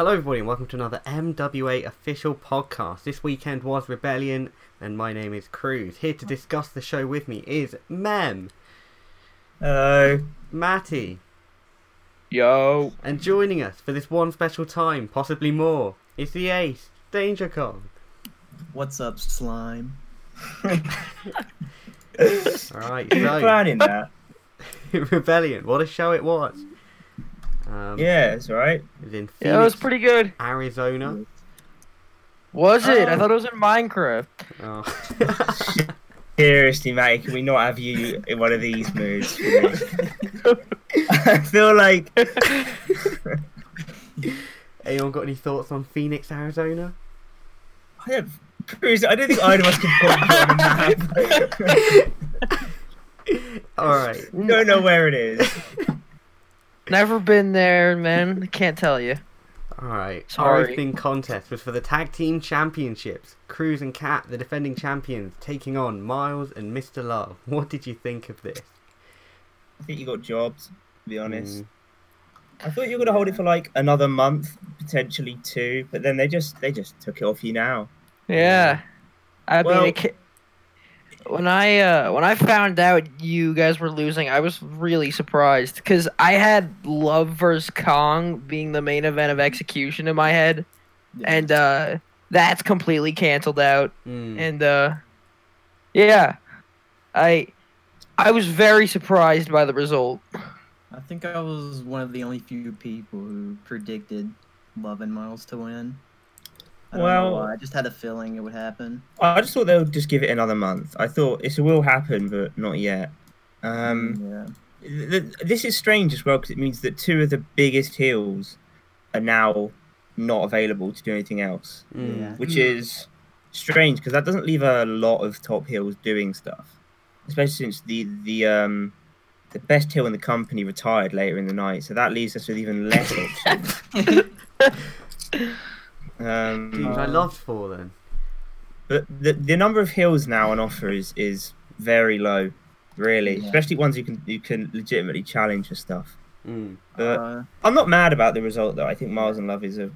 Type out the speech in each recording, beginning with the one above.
Hello everybody and welcome to another MWA official podcast. This weekend was Rebellion and my name is Crews. Here to discuss the show with me is Mem. Hello. Matty. Yo. And joining us for this one special time, possibly more, is the ace, Danger Kong. What's up, slime? Alright, so... planning that. Rebellion, what a show it was. Yeah, it's right. It was pretty good. Arizona. Was it? I thought it was in Minecraft. Oh. Seriously, mate, can we not have you in one of these moods? I feel like... Anyone got any thoughts on Phoenix, Arizona? I don't think either of us can point on a map. Alright. We don't know where it is. Never been there, man. Can't tell you. Alright. Our opening contest was for the Tag Team Championships. Crews and Cat, the defending champions, taking on Miles and Mr. Love. What did you think of this? I think you got jobs, to be honest. I thought you were going to hold it for like another month, potentially two, but then they just took it off you now. Yeah. When I found out you guys were losing, I was really surprised because I had Love vs. Kong being the main event of Execution in my head, and that's completely cancelled out. And I was very surprised by the result. I think I was one of the only few people who predicted Love and Miles to win. I just had a feeling it would happen. I just thought they would just give it another month. I thought it will happen, but not yet. This is strange as well, because it means that two of the biggest heels are now not available to do anything else, which is strange, because that doesn't leave a lot of top heels doing stuff, especially since the best heel in the company retired later in the night, so that leaves us with even less options. Dude, I loved four then. But the number of heels now on offer is very low, really. Yeah. Especially ones you can legitimately challenge for stuff. But I'm not mad about the result though. I think Miles and Love is a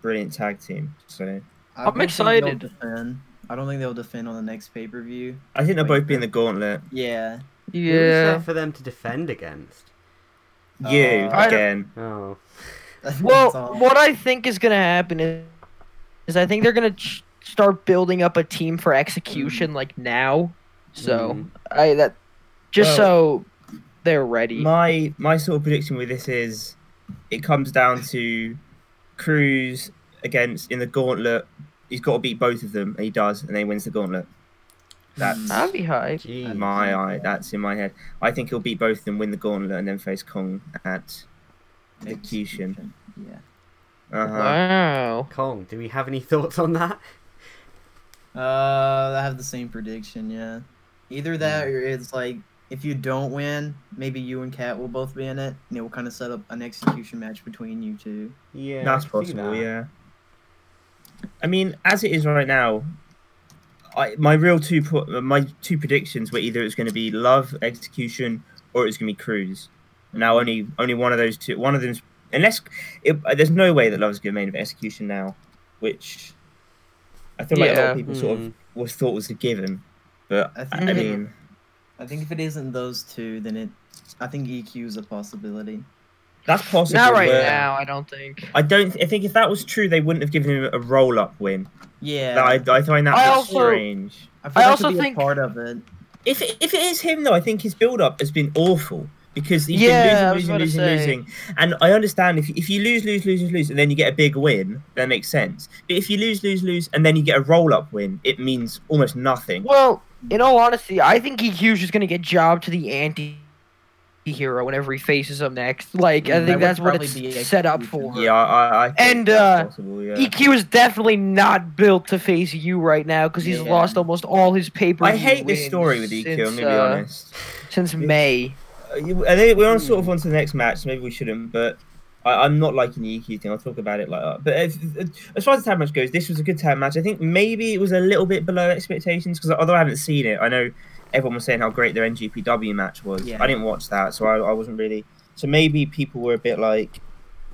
brilliant tag team. So I'm excited. I don't think they'll defend on the next pay per view. I think they'll both be in the gauntlet. Yeah. Yeah. Who's there for them to defend against? You again. Oh. Well, what I think is gonna happen is I think they're going to start building up a team for Execution, like, now. So, so they're ready. My sort of prediction with this is it comes down to Crews against, in the gauntlet, he's got to beat both of them, and he does, and then he wins the gauntlet. That'd be high. That's in my head. I think he'll beat both of them, win the gauntlet, and then face Kong at Execution. Yeah. Wow. Kong, do we have any thoughts on that? I have the same prediction, yeah. Either that or it's like, if you don't win, maybe you and Kat will both be in it, and it will kind of set up an Execution match between you two. Yeah, that's possible, yeah. I mean, as it is right now, my two predictions were either it's going to be Love, Execution, or it's going to be Crews. Now, only one of those two, one of them's there's no way that Love's going to main of Execution now, which I feel like a lot of people sort of thought was a given. But I think if it isn't those two, then I think EQ is a possibility. That's possible. Not right now. I don't think. I think if that was true, they wouldn't have given him a roll-up win. Yeah. I find that strange. I also think part of it. If it is him though, I think his build-up has been awful. Because he's been losing. And I understand if you lose, and then you get a big win, that makes sense. But if you lose, and then you get a roll-up win, it means almost nothing. Well, in all honesty, I think EQ's just going to get jobbed to the anti-hero whenever he faces him next. Like, I think that's what it's set up for. Yeah, I think that's possible, yeah. EQ is definitely not built to face you right now, because he's lost almost all his paper. I hate this story with EQ, I'm going to be honest. Since May. I think we're on sort of on to the next match, so maybe we shouldn't, but I'm not liking the EQ thing. I'll talk about it later. But as far as the tag match goes, this was a good tag match. I think maybe it was a little bit below expectations, because although I haven't seen it, I know everyone was saying how great their NGPW match was. Yeah. I didn't watch that, so I wasn't really... So maybe people were a bit like,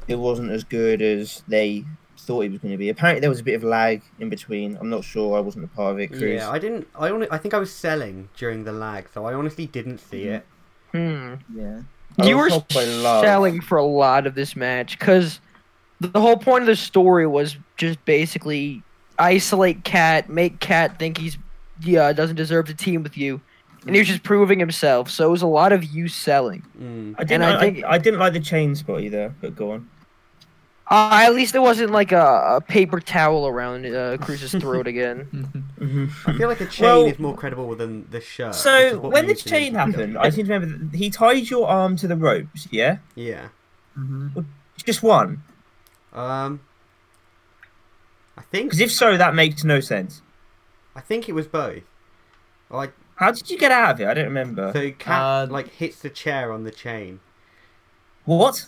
it wasn't as good as they thought he was going to be. Apparently, there was a bit of lag in between. I'm not sure. I wasn't a part of it, Crews. Yeah, I didn't. I think I was selling during the lag, so I honestly didn't see it. Yeah. You were selling for a lot of this match because the whole point of the story was just basically isolate Cat, make Cat think he's doesn't deserve to team with you, and he was just proving himself. So it was a lot of you selling. I didn't like the chain spot either, but go on. At least there wasn't like a paper towel around Cruz's throat again. I feel like a chain is more credible than the shirt. So when this chain happened, I seem to remember that he tied your arm to the ropes. Yeah. Yeah. Mm-hmm. Just one. I think. Because if so, that makes no sense. I think it was both. Like, how did you get out of it? I don't remember. So Cat hits the chair on the chain. What?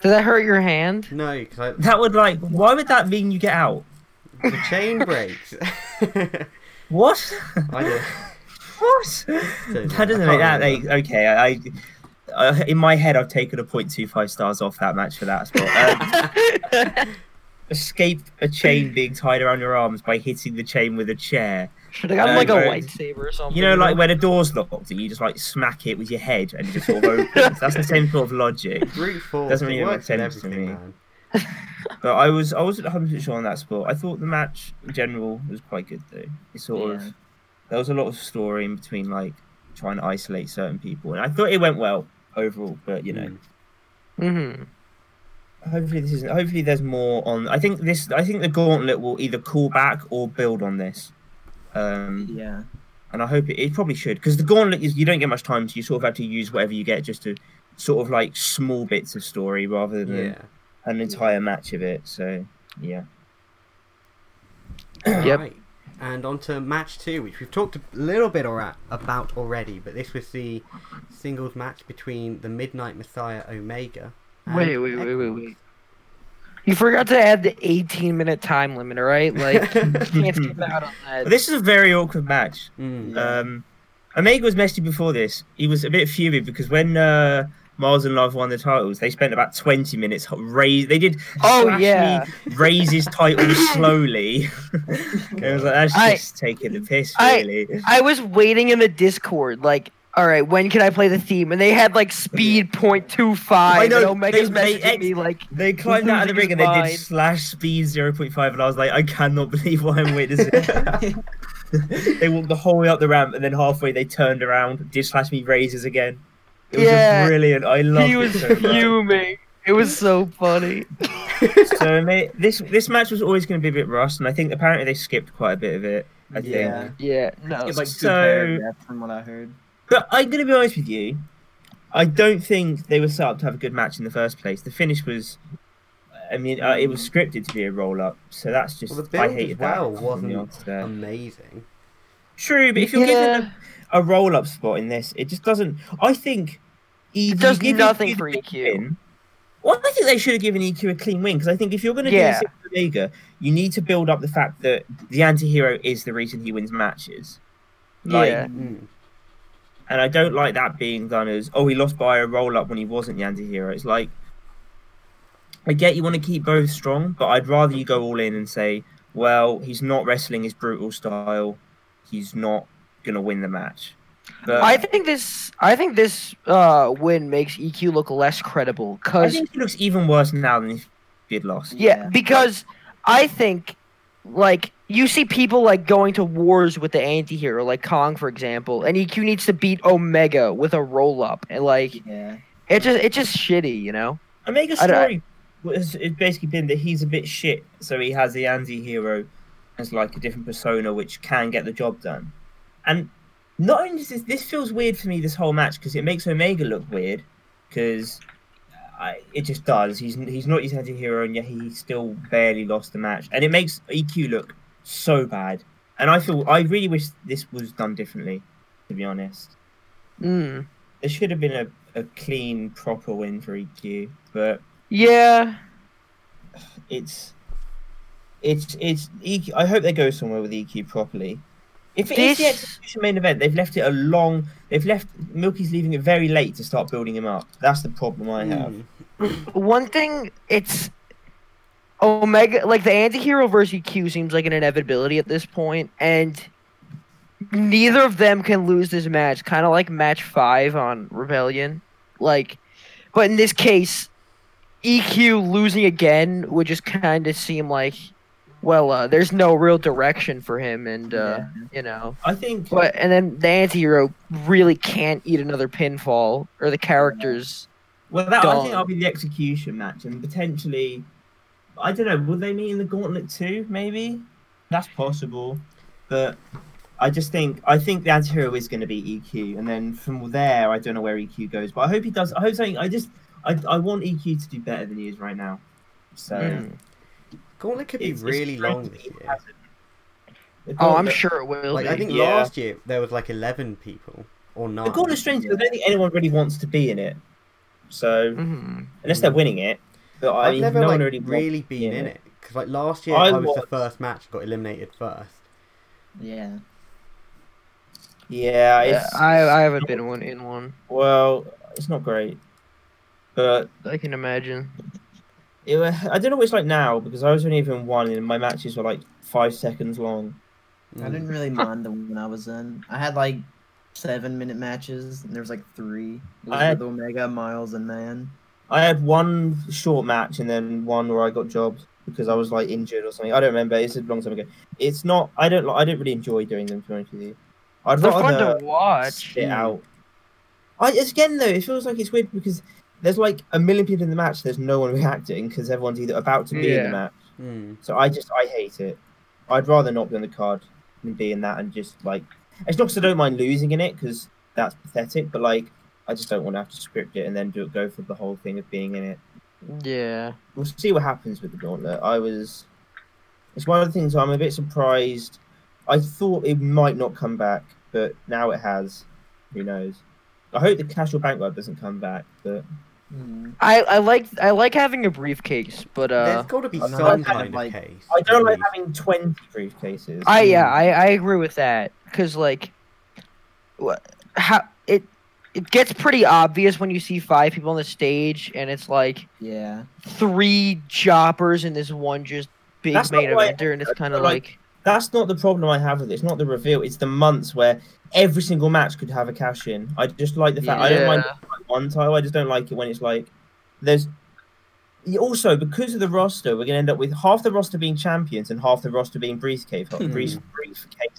Did that hurt your hand? No, because that would why would that mean you get out? The chain breaks. What? I know. What? That doesn't make that. Okay, I in my head I've taken a 0.25 stars off that match for that spot. Escape a chain being tied around your arms by hitting the chain with a chair. Should have gotten a lightsaber or something. You know, like when a door's locked and you just smack it with your head and it just sort of opens. That's the same sort of logic. Brute force doesn't really make sense to me. But I wasn't 100% sure on that spot. I thought the match in general was quite good though. It sort of there was a lot of story in between trying to isolate certain people, and I thought it went well overall. But you know. Mm-hmm. Hopefully there's more on. I think the gauntlet will either call back or build on this. And I hope it probably should, because the gauntlet is you don't get much time, so you sort of have to use whatever you get just to sort of small bits of story rather than an entire match of it. So yeah. Yep. Right. And on to match 2, which we've talked a little bit about already, but this was the singles match between the Midnight Messiah Omega. Wait. You forgot to add the 18-minute time limit, all right? Can't skip out on that. This is a very awkward match. Omega was messaging before this. He was a bit furious because when Miles and Love won the titles, they spent about 20 minutes. Raise his title slowly. It was just taking the piss, really. I was waiting in the Discord, all right, when can I play the theme? And they had speed 0.25. I know, and Omega's messaging me they climbed out of the ring and they did /speed 0.5, and I was like, I cannot believe what I'm witnessing. They walked the whole way up the ramp, and then halfway they turned around, did /me raises again. It was brilliant. I loved it. He was fuming. It was so funny. So mate, this match was always going to be a bit rushed, and I think apparently they skipped quite a bit of it. I think. Yeah. No. It was from what I heard. But I'm going to be honest with you, I don't think they were set up to have a good match in the first place. The finish was, it was scripted to be a roll-up, so that's just, the build I hated that. Wasn't amazing. True, but if you're giving a roll-up spot in this, it just doesn't, I think... It does nothing for EQ. Well, I think they should have given EQ a clean win, because I think if you're going to do this with Omega, you need to build up the fact that the anti-hero is the reason he wins matches. And I don't like that being done as, he lost by a roll-up when he wasn't the anti-hero. It's I get you want to keep both strong, but I'd rather you go all in and say, well, he's not wrestling his brutal style. He's not going to win the match. But I think this win makes EQ look less credible. Cause I think he looks even worse now than if he had lost. Yeah, because I think, you see people going to wars with the anti-hero, like Kong, for example, and EQ needs to beat Omega with a roll-up, and it's just shitty, you know. Omega's story has basically been that he's a bit shit, so he has the anti-hero as a different persona which can get the job done. And not only does this feels weird for me this whole match because it makes Omega look weird because it just does. He's not his anti-hero, and yet he still barely lost the match, and it makes EQ look so bad, and I really wish this was done differently, to be honest. There should have been a clean, proper win for EQ, but it's EQ. I hope they go somewhere with EQ properly. If it is the Execution main event, they've left it Milky's leaving it very late to start building him up. That's the problem I have. One thing, it's Omega, like the anti-hero versus Q seems like an inevitability at this point, and neither of them can lose this match. Kind of like match 5 on Rebellion. Like, but in this case, EQ losing again would just kind of seem like, well, there's no real direction for him, and you know, I think. But and then the anti-hero really can't eat another pinfall, or the characters. Well, that don't. I think that'll be the execution match, and potentially, I don't know. Will they meet in the gauntlet too? Maybe that's possible, but I just think the anti-hero is going to be EQ, and then from there, I don't know where EQ goes. But I hope he does. I hope something. I want EQ to do better than he is right now. So gauntlet could be really long this year. Oh, I'm sure it will. Like, I think last year there was like 11 people or 9. The gauntlet's strange. I don't think anyone really wants to be in it. So unless they're winning it, but I've never no like, really been in it because like last year I was the first match, got eliminated first. Yeah. Yeah, it's, I haven't not, been in one. Well, it's not great. But I can imagine. It, I don't know what it's like now because I was only even one and my matches were like 5 seconds long. I didn't really mind the one I was in. I had like 7-minute matches and there was like 3. It was with Omega, Miles, and Man. I had one short match and then one where I got jobbed because I was like injured or something. I don't remember. It's a long time ago. It's not. I don't really enjoy doing them. To be honest with you, I'd rather watch it out. Again though, it feels like it's weird because. There's like a million people in the match. There's no one reacting because everyone's either about to be in the match. So I hate it. I'd rather not be on the card than be in that and just like. It's not because I don't mind losing in it because that's pathetic, but like I just don't want to have to script it and then go for the whole thing of being in it. Yeah. We'll see what happens with the gauntlet. It's one of the things I'm a bit surprised. I thought it might not come back, but now it has. Who knows? I hope the casual bankrupt doesn't come back, but. I like having a briefcase, but there's got to be some kind of case. I don't like having 20 briefcases. I agree with that because like, it gets pretty obvious when you see 5 people on the stage and it's like 3 jobbers and this one just big main eventer and it's kind of like. That's not the problem I have with it. It's not the reveal. It's the months where every single match could have a cash in. I just like the fact I don't mind one title. I just don't like it when it's like there's. Also, because of the roster, we're going to end up with half the roster being champions and half the roster being briefcase.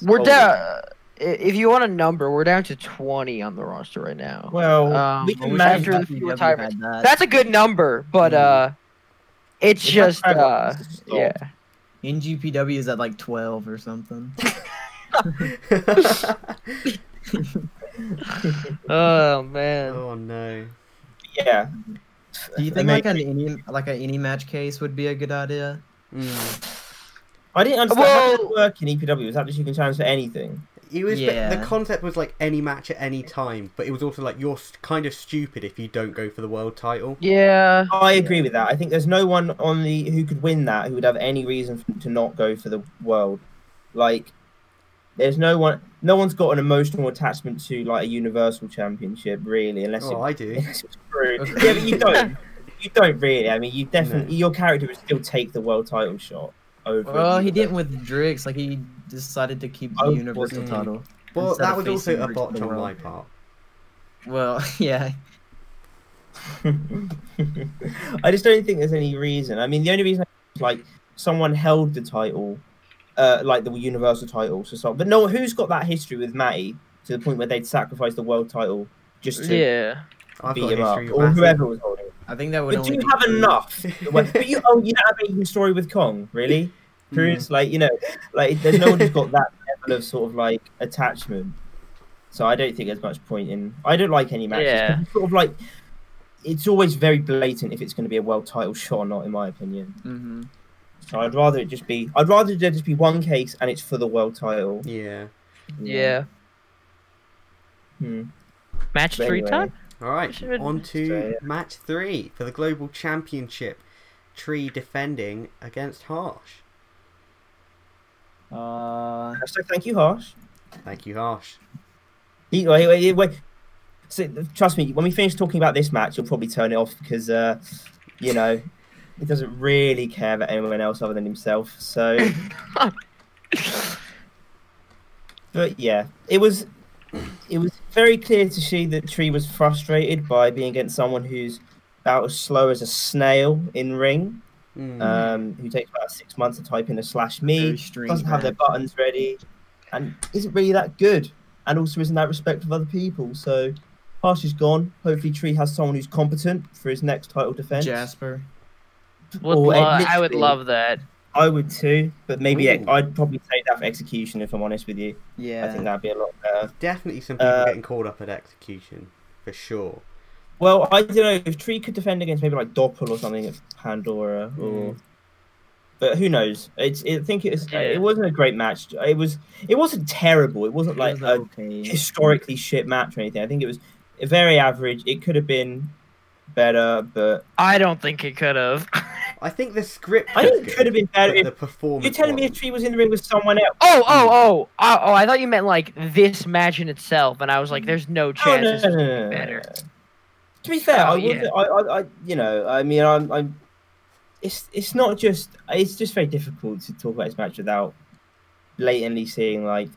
We're down. If you want a number, we're down to 20 on the roster right now. Well, we can manage after the retirement. That's a good number, but it's just NGPW is at like 12 or something. Oh man. Oh no. Yeah. Do you think like an any match case would be a good idea? I didn't understand how did it work in EPW. Is that just you can challenge for anything? It was the concept was like any match at any time, but it was also like you're kind of stupid if you don't go for the world title. Yeah, I agree with that. I think there's no one on the who could win that who would have any reason to not go for the world. Like, there's no one. No one's got an emotional attachment to like a universal championship, really. Unless I do. Unless it's true. Yeah, but you don't. You don't really. I mean, you definitely your character would still take the world title shot. Over well, he didn't with Drix. Like, he decided to keep the Universal title. Well, that was also a botch on my part. Well, yeah. I just don't think there's any reason. I mean, the only reason is, like, someone held the title, like, the Universal title. So, but no, who's got that history with Matty to the point where they'd sacrifice the world title just to beat him up? Or whoever was holding it. I think that would. But do you have enough? But you don't have any story with Kong, really? Crews, like like there's no one who's got that level of sort of like attachment. So I don't think there's much point in. I don't like any matches. Yeah. It's sort of like it's always very blatant if it's going to be a world title shot or not, in my opinion. Mm-hmm. So I'd rather it just be. I'd rather there just be one case and it's for the world title. Yeah. Yeah. Match 3 time. All right, on to match 3 for the Global Championship. Tree defending against Harsh. So thank you, Harsh. Thank you, Harsh. Wait. So, trust me, when we finish talking about this match, you'll probably turn it off because, He doesn't really care about anyone else other than himself, so... But yeah, it was very clear to see that Tree was frustrated by being against someone who's about as slow as a snail in ring, who takes about 6 months to type in a /me, doesn't have their buttons ready, and isn't really that good, and also isn't that respectful of other people, so... Harsh is gone. Hopefully Tree has someone who's competent for his next title defense. Jasper. I would love that. I would too, but maybe I'd probably take that for Execution, if I'm honest with you. Yeah. I think that'd be a lot better. Definitely some people getting called up at Execution, for sure. Well, I don't know. If Tree could defend against maybe like Doppel or something at Pandora, or... But who knows? It wasn't a great match. It wasn't terrible. It wasn't like a historically shit match or anything. I think it was... Very average. It could have been better, but... I don't think it could have. I think the script... I think it could have been better if... The performance... You're telling me if Tree was in the ring with someone else? Oh, I thought you meant, like, this match in itself, and I was like, there's no chance it's going to be better. To be fair, it's not just... It's just very difficult to talk about this match without blatantly seeing, like...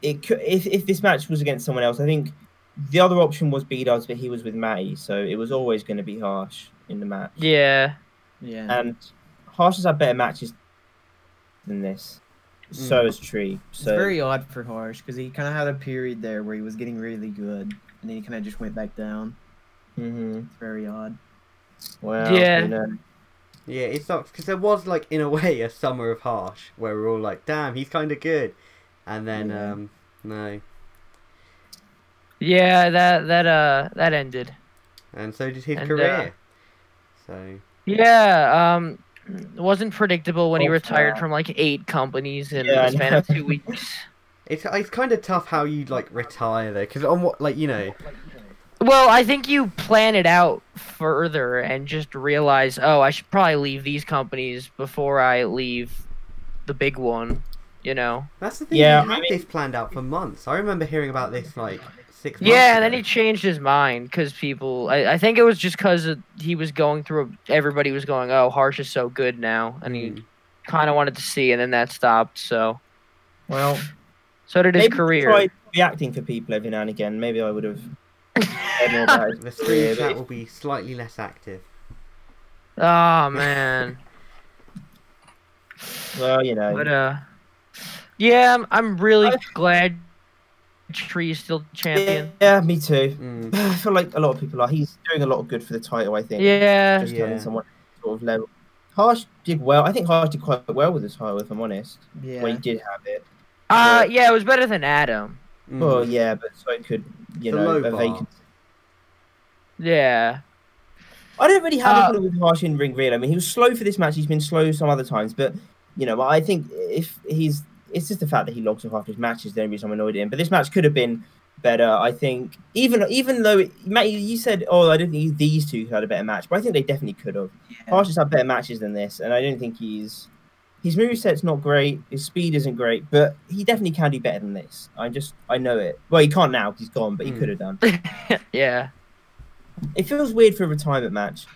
It could, if this match was against someone else, I think... The other option was B-Dubs, but he was with Matty, so it was always going to be Harsh in the match. Yeah. And Harsh has had better matches than this. So is Tree. So. It's very odd for Harsh, because he kind of had a period there where he was getting really good, and then he kind of just went back down. Mm-hmm. It's very odd. Well, yeah. You know. Yeah, it sucks, because there was, like, in a way, a summer of Harsh, where we're all like, damn, he's kind of good. And then, no... Yeah, that ended. And so did his career. Yeah, it wasn't predictable when he retired from like 8 companies in the span of 2 weeks. It's kind of tough how you like retire though, because on what like you know. Well, I think you plan it out further and just realize, oh, I should probably leave these companies before I leave the big one. You know. That's the thing. Yeah, he had this planned out for months. I remember hearing about this like. 6 months ago. And then he changed his mind because people... I think it was just because he was going through... Everybody was going, oh, Harsh is so good now. And he kind of wanted to see, and then that stopped, so... Well... So did his career. Maybe try acting for people every now and again. Maybe I would have... The stream chat will be slightly less active. Oh, man. Well, you know... But, yeah, I'm really glad... Tree is still champion. Yeah, me too. I feel like a lot of people are. He's doing a lot of good for the title, I think. Yeah. Just on someone sort of level. Harsh did well. I think Harsh did quite well with his title, if I'm honest. Yeah. When he did have it. It was better than Adam. Well, yeah, but so it could, a vacancy. Yeah. I don't really have a problem with Harsh in ring, really. I mean, he was slow for this match. He's been slow some other times, but, I think if he's... It's just the fact that he logs off after his matches. The only reason I'm annoyed at him. But this match could have been better, I think. Even though, Matt, you said, I don't think these two had a better match. But I think they definitely could have. Yeah. Harsh has had better matches than this. And I don't think his moveset's not great. His speed isn't great. But he definitely can do better than this. I know it. Well, he can't now because he's gone. But he could have done. Yeah. It feels weird for a retirement match.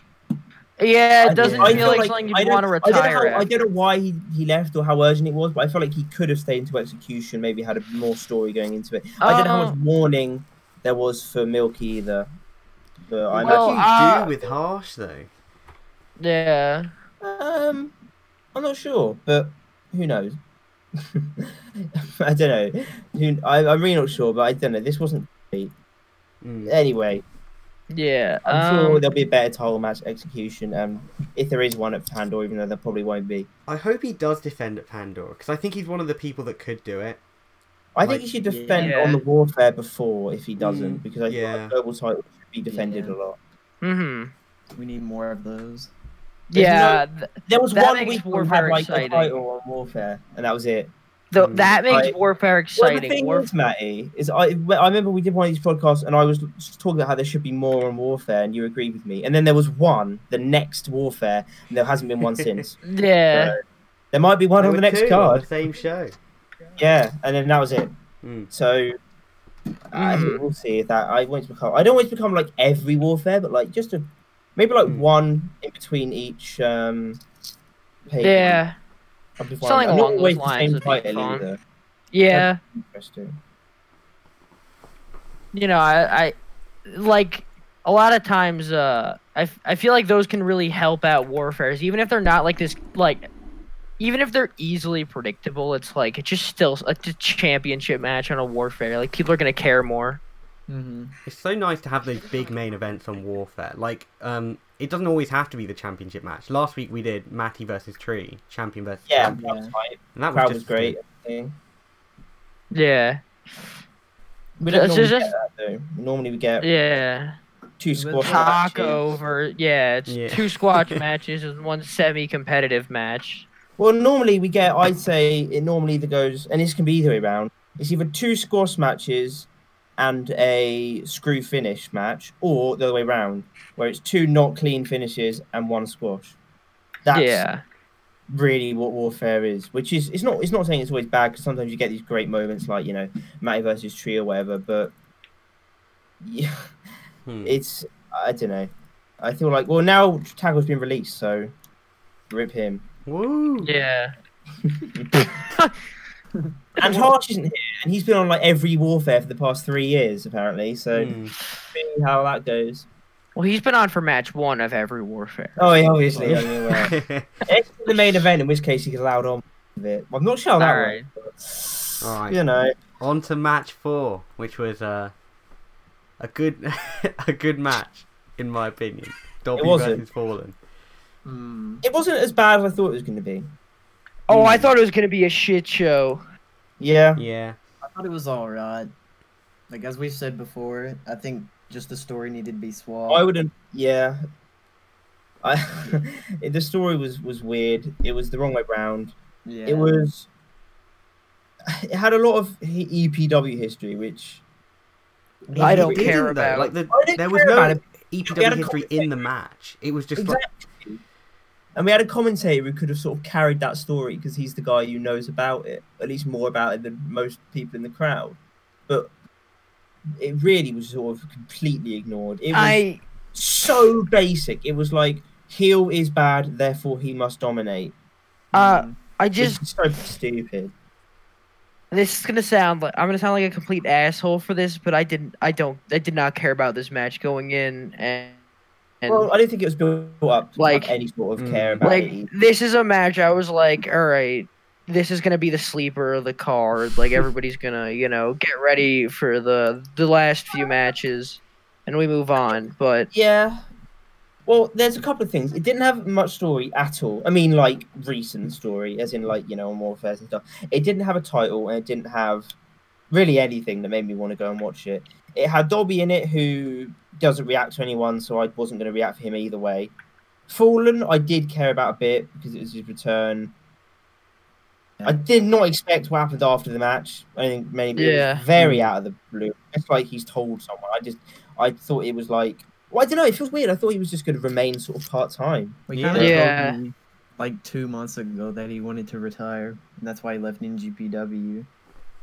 Yeah, it doesn't feel like something you'd want to retire at. I don't know why he left or how urgent it was, but I felt like he could have stayed into Execution, maybe had more story going into it. I don't know how much warning there was for Milky either. But what do you do with Harsh, though? Yeah. I'm not sure, but who knows? I don't know. I'm really not sure, but I don't know. This wasn't great. Anyway... Yeah, I'm sure there'll be a better title match Execution, if there is one at Pandora, even though there probably won't be. I hope he does defend at Pandora, because I think he's one of the people that could do it. I think he should defend on the Warfare before, if he doesn't, because I think the global title should be defended a lot. Mm-hmm. We need more of those. There was one week where we had like a title on Warfare, and that was it. That makes Warfare exciting. Well, the thing is, Matty, is I remember we did one of these podcasts and I was talking about how there should be more on Warfare and you agreed with me. And then there was one, the next Warfare, and there hasn't been one since. Yeah. So, there might be one on the next card. On the same show. Yeah, and then that was it. So, I think we'll see if that... I don't want it to become like every Warfare, but like just a Maybe like one in between each page. Yeah. Something along those lines would be fun. Yeah. Interesting. You know, I like a lot of times. I feel like those can really help out warfares, even if they're not like this. Like, even if they're easily predictable, it's like it's just still a championship match on a warfare. Like people are gonna care more. Mm-hmm. It's so nice to have those big main events on Warfare. Like, it doesn't always have to be the championship match. Last week we did Matty versus Tree, champion versus champion. That was right. And that was just great. Yeah. We don't normally get that though. Normally we get two squash matches. Two squash matches and one semi-competitive match. Well, normally we get, I'd say, it normally either goes, and this can be either way around, it's either two squash matches and a screw finish match, or the other way round, where it's two not clean finishes and one squash. That's really what Warfare is, which is it's not saying it's always bad, because sometimes you get these great moments like, you know, Matty versus Tree or whatever, but yeah, it's, I don't know. I feel like, well, now Taggle's been released, so rip him. Woo! Yeah. And Harsh isn't here, and he's been on like every Warfare for the past 3 years apparently. So see how that goes. Well, he's been on for match one of every Warfare. Oh, yeah, obviously. It's the main event, in which case he's allowed on with it. Well, I'm not sure on that one. But, all right. You know. On to match four, which was a good a good match in my opinion. Dobby versus Fallen. It wasn't as bad as I thought it was going to be. Oh, I thought it was going to be a shit show. Yeah. Yeah. I thought it was alright. Like, as we've said before, I think just the story needed to be swapped. I wouldn't... Yeah. The story was weird. It was the wrong way round. Yeah. It was... It had a lot of EPW history, which... I don't care about. Like, there was no EPW history in the match. It was just like... And we had a commentator who could have sort of carried that story because he's the guy who knows about it, at least more about it than most people in the crowd. But it really was sort of completely ignored. It was so basic. It was like, heel is bad, therefore he must dominate. I just... It's so stupid. This is gonna sound like I'm gonna sound like a complete asshole for this, but I did not care about this match going in, and well, I didn't think it was built up to like any sort of care about it. Like, this is a match I was like, all right, this is going to be the sleeper of the card. Like, everybody's going to, you know, get ready for the last few matches, and we move on. But yeah. Well, there's a couple of things. It didn't have much story at all. I mean, like, recent story, as in, like, you know, on Warfare and stuff. It didn't have a title, and it didn't have really anything that made me want to go and watch it. It had Dobby in it, who doesn't react to anyone, so I wasn't going to react for him either way. Fallen, I did care about a bit, because it was his return. I did not expect what happened after the match. I think many people were very out of the blue. It's like he's told someone. I thought it was like... Well, I don't know, it feels weird. I thought he was just going to remain sort of part-time. Well, told me, like, 2 months ago that he wanted to retire, and that's why he left NGPW.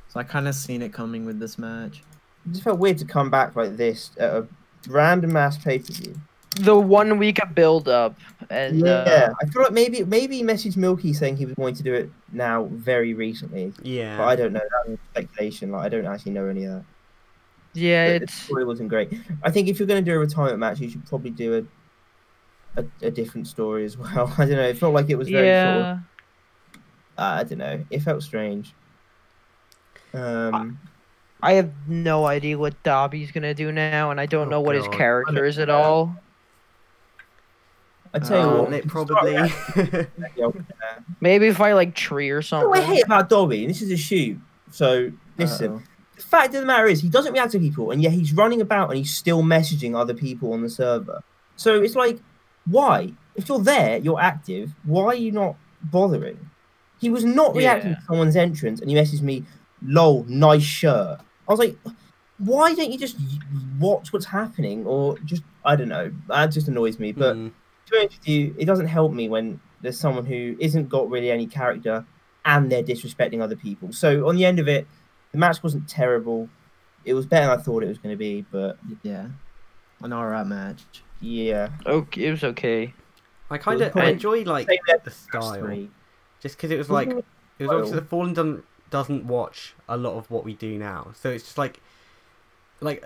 So I kind of seen it coming with this match. It just felt weird to come back like this at a random ass pay-per-view. The 1 week of build-up. And, I feel like maybe he messaged Milky saying he was going to do it now very recently. Yeah. But I don't know. That was speculation. Like, I don't actually know any of that. Yeah, the story wasn't great. I think if you're going to do a retirement match, you should probably do a different story as well. I don't know. It felt like it was very sort of... I don't know. It felt strange. I have no idea what Dobby's going to do now, and I don't know what his character is at all. I tell you what, it probably... Maybe fight like Tree or something. What I hate about Dobby, and this is a shoot, so listen. The fact of the matter is, he doesn't react to people, and yet he's running about and he's still messaging other people on the server. So it's like, why? If you're there, you're active, why are you not bothering? He was not reacting to someone's entrance, and he messaged me, lol, nice shirt. I was like, why don't you just watch what's happening? Or just, I don't know. That just annoys me. But to be honest with you, it doesn't help me when there's someone who isn't got really any character and they're disrespecting other people. So on the end of it, the match wasn't terrible. It was better than I thought it was going to be. But an alright match. Yeah. Oh, it was okay. I enjoy like the style, just because it was like it was obviously the Fallen doesn't watch a lot of what we do now, so it's just like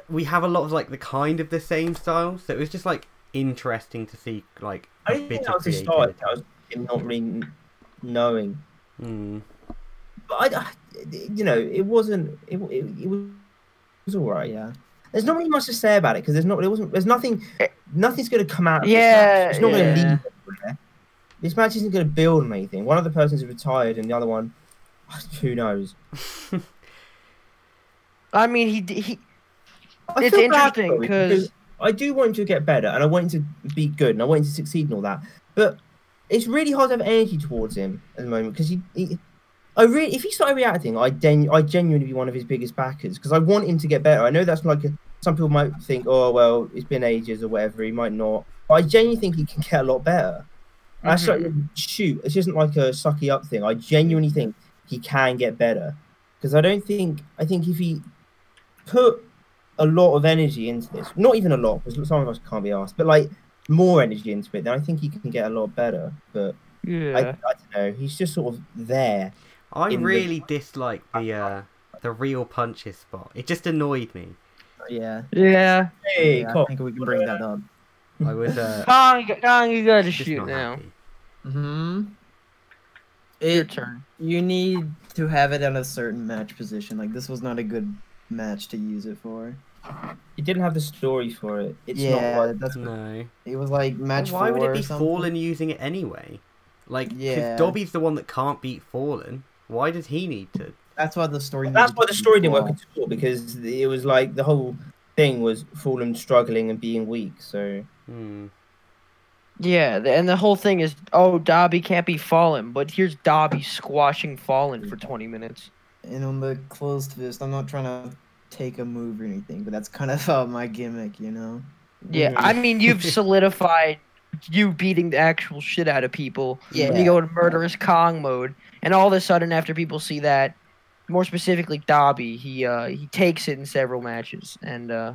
we have a lot of like the kind of the same style, so it was just like interesting to see like a bit of creativity. I was not really knowing, but it was all right. Yeah. There's not really much to say about it because nothing's going to come out of this match. It's not going to leave anywhere. This match isn't going to build on anything. One of the persons is retired and the other one, who knows? I mean, it's interesting because I do want him to get better and I want him to be good and I want him to succeed and all that. But it's really hard to have energy towards him at the moment because if he started reacting, I genuinely be one of his biggest backers because I want him to get better. I know that's like some people might think, oh well, it's been ages or whatever. He might not. But I genuinely think he can get a lot better. Mm-hmm. I started shoot. It isn't like a sucky up thing. I genuinely think he can get better because I think if he put a lot of energy into this, not even a lot because some of us can't be asked, but like more energy into it, then I think he can get a lot better. But yeah, I don't know. He's just sort of there. I really dislike the real punches spot. It just annoyed me. Yeah. Yeah. Hey, yeah, I think we can bring that up. I was. Kong, you gotta shoot now. Mm-hmm. Your turn. You need to have it at a certain match position. Like this was not a good match to use it for. It didn't have the story for it. It's not like that's no. It was like match. Well, why would it be Fallen using it anyway? Like, because Dobby's the one that can't beat Fallen. Why does he need to? That's why the story didn't work at all, because it was like the whole thing was Fallen struggling and being weak. So yeah, and the whole thing is, oh, Dobby can't be Fallen, but here's Dobby squashing Fallen for 20 minutes. And on the closed fist, I'm not trying to take a move or anything, but that's kind of my gimmick, you know? Yeah, I mean, you've solidified you beating the actual shit out of people. Yeah. You go into murderous Kong mode. And all of a sudden, after people see that, more specifically Dobby, he takes it in several matches. And I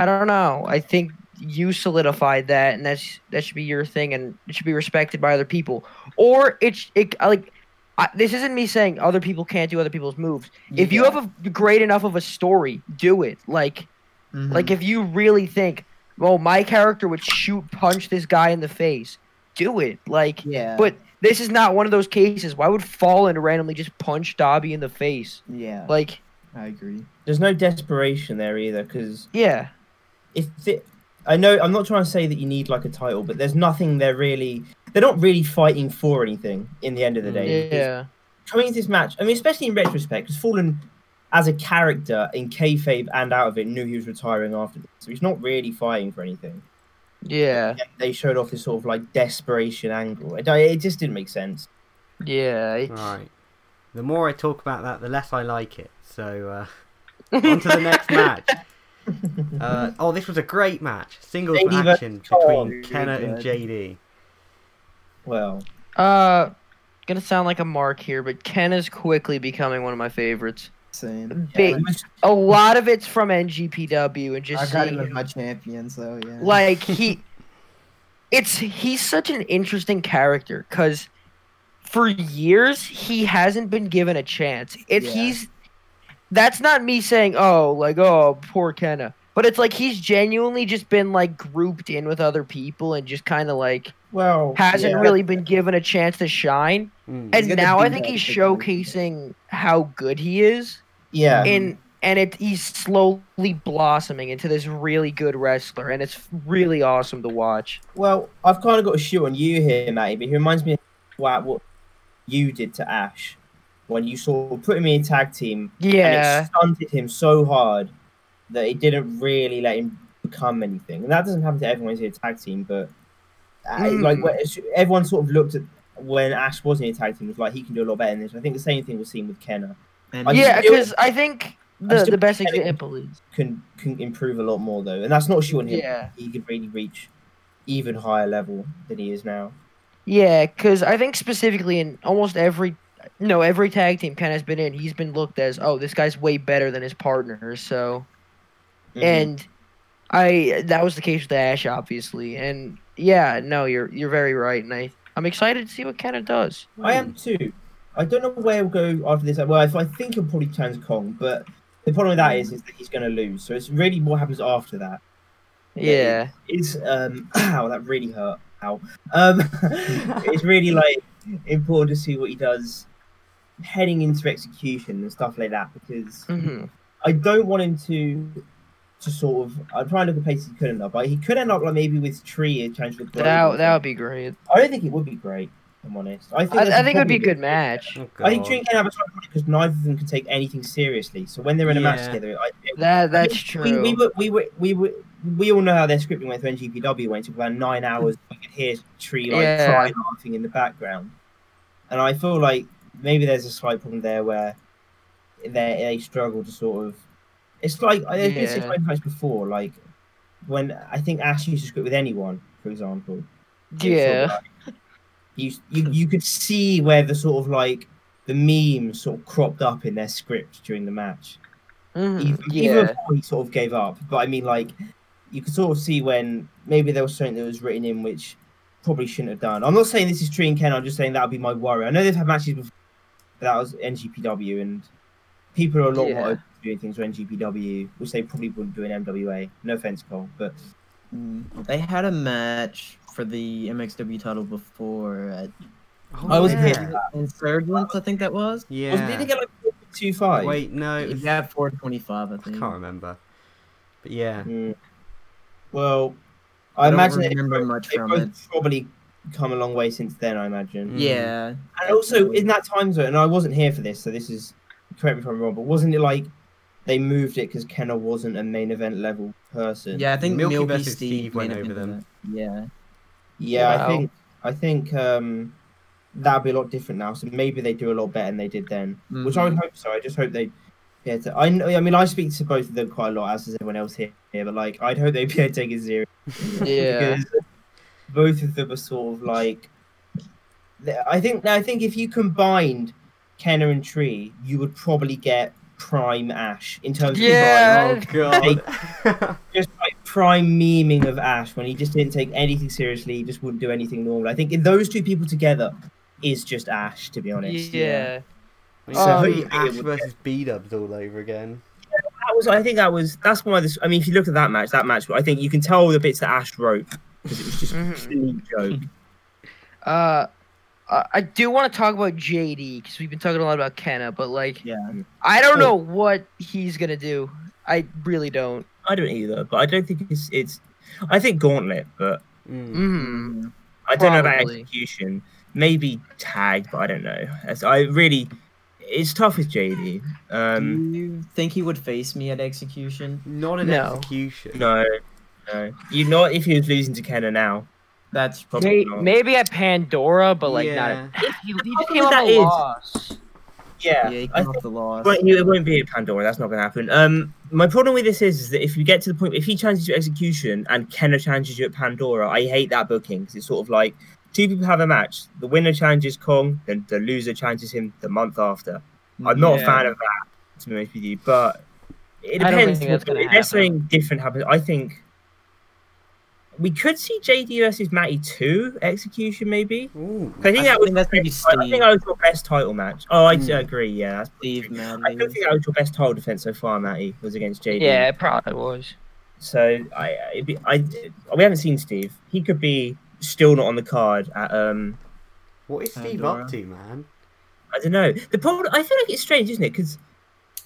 don't know. I think you solidified that, and that should be your thing, and it should be respected by other people. Or this isn't me saying other people can't do other people's moves. Yeah. If you have a great enough of a story, do it. Like, like if you really think, well, my character would punch this guy in the face, do it. Like, yeah. But this is not one of those cases. Why would Fallen randomly just punch Dobby in the face? Yeah. Like, I agree. There's no desperation there either, because I know I'm not trying to say that you need like a title, but there's nothing there really. They're not really fighting for anything in the end of the day. Yeah. Coming into this match, I mean, especially in retrospect, because Fallen as a character in kayfabe and out of it knew he was retiring after this, so he's not really fighting for anything. Yeah. They showed off this sort of like desperation angle. It just didn't make sense. Yeah. Right. The more I talk about that, the less I like it. So on to the next match. This was a great match. Singles action between Kenna and JD. Well. Gonna sound like a mark here, but Kenna's quickly becoming one of my favorites. Same. A lot of it's from NGPW and just. I got him as my champion, so yeah. Like he's such an interesting character because for years he hasn't been given a chance. That's not me saying oh poor Kenna, but it's like he's genuinely just been like grouped in with other people and just kind of like hasn't really been given a chance to shine. And now I think he's showcasing how good he is. Yeah. He's slowly blossoming into this really good wrestler, and it's really awesome to watch. Well, I've kind of got a shoe on you here, Matty, but he reminds me of what you did to Ash when you sort of put him in a tag team. Yeah. And it stunted him so hard that it didn't really let him become anything. And that doesn't happen to everyone who's in a tag team, but everyone sort of looked at when Ash was in a tag team, was like, he can do a lot better than this. I think the same thing was seen with Kenna. Because I think the best example is can improve a lot more, though. And that's not showing him. Yeah. He could really reach even higher level than he is now. Yeah, because I think specifically in almost every tag team Kenna's been in, he's been looked as, oh, this guy's way better than his partner. So, and That was the case with Ash, obviously, and yeah, no, you're very right, and I'm excited to see what Kenna does. I am too. I don't know where he'll go after this. Well, I think he'll probably turn to Kong, but the problem with that is that he's going to lose. So it's really what happens after that. Yeah. It's ow, that really hurt. Ow. It's really like important to see what he does heading into Execution and stuff like that, because I don't want him to sort of, I'm trying to look at places he could end up. Like, he could end up like maybe with Tree and change with. That would be great. I don't think it would be great, if I'm honest. I think it would be a good match. Oh, I think Tree can have a strong match because neither of them can take anything seriously. So when they're in a match together, that's true. We all know how their scripting went through NGPW when it took about 9 hours. You could hear Tree like crying, laughing in the background, and I feel like maybe there's a slight problem there where they struggle to sort of. It's like I've been explained times before, like when I think Ash used to script with anyone, for example. Yeah. Like, you could see where the sort of like the memes sort of cropped up in their script during the match. Even before he sort of gave up. But I mean, like, you could sort of see when maybe there was something that was written in which probably shouldn't have done. I'm not saying this is Tree and Ken, I'm just saying that would be my worry. I know they've had matches before, but that was NGPW, and people are a lot more open to doing things with NGPW, which they probably wouldn't do in MWA. No offense, Cole, but... They had a match for the MXW title before. I wasn't here for that. Insurgents, I think that was? Yeah. Did they get, like, 425? Wait, no. Yeah, 425, I think. I can't remember. But, yeah. Well, I imagine they've probably come a long way since then, I imagine. Yeah. And also, in that time zone, and I wasn't here for this, so this is... Correct me if I'm wrong, but wasn't it like they moved it because Kenna wasn't a main event level person? Yeah, I think Milky versus Steve went over them. Yeah, wow. I think that'd be a lot different now. So maybe they do a lot better than they did then, which I would hope so. I just hope they. Yeah, I mean, I speak to both of them quite a lot, as does everyone else here. But like, I'd hope they'd be able to take it serious. Yeah, because both of them are sort of like. I think if you combined Kenna and Tree, you would probably get prime Ash in terms of design. Oh, God. Just like prime memeing of Ash when he just didn't take anything seriously, he just wouldn't do anything normal. I think those two people together is just Ash, to be honest. Yeah. So Ash versus B-dubs all over again. Yeah, that's why this. I mean, if you look at that match, I think you can tell the bits that Ash wrote because it was just a silly joke. I do want to talk about JD because we've been talking a lot about Kenna, but like, I don't know what he's gonna do. I really don't. I don't either, but I don't think it's. I think Gauntlet, but I don't know about Execution. Maybe Tag, but I don't know. It's tough with JD. Do you think he would face me at Execution? Not at Execution. No. You not if he was losing to Kenna now. That's probably maybe at Pandora, but like not. He just came off the loss. Yeah, he came off the loss. But it won't be at Pandora. That's not going to happen. My problem with this is that if you get to the point, if he challenges you at Execution and Kenna challenges you at Pandora, I hate that booking because it's sort of like two people have a match. The winner challenges Kong, then the loser challenges him the month after. I'm not a fan of that, to be honest with you. But it depends. Unless something different happens, I think. We could see JD versus Matty 2 Execution, maybe. Ooh, I think that was your best title match. Oh, I agree, yeah. That's Steve, man, I don't think that was your best title defense so far, Matty, was against JD. Yeah, it probably was. So, we haven't seen Steve. He could be still not on the card at... What is Steve up to, man? I don't know. The problem, I feel like it's strange, isn't it? Because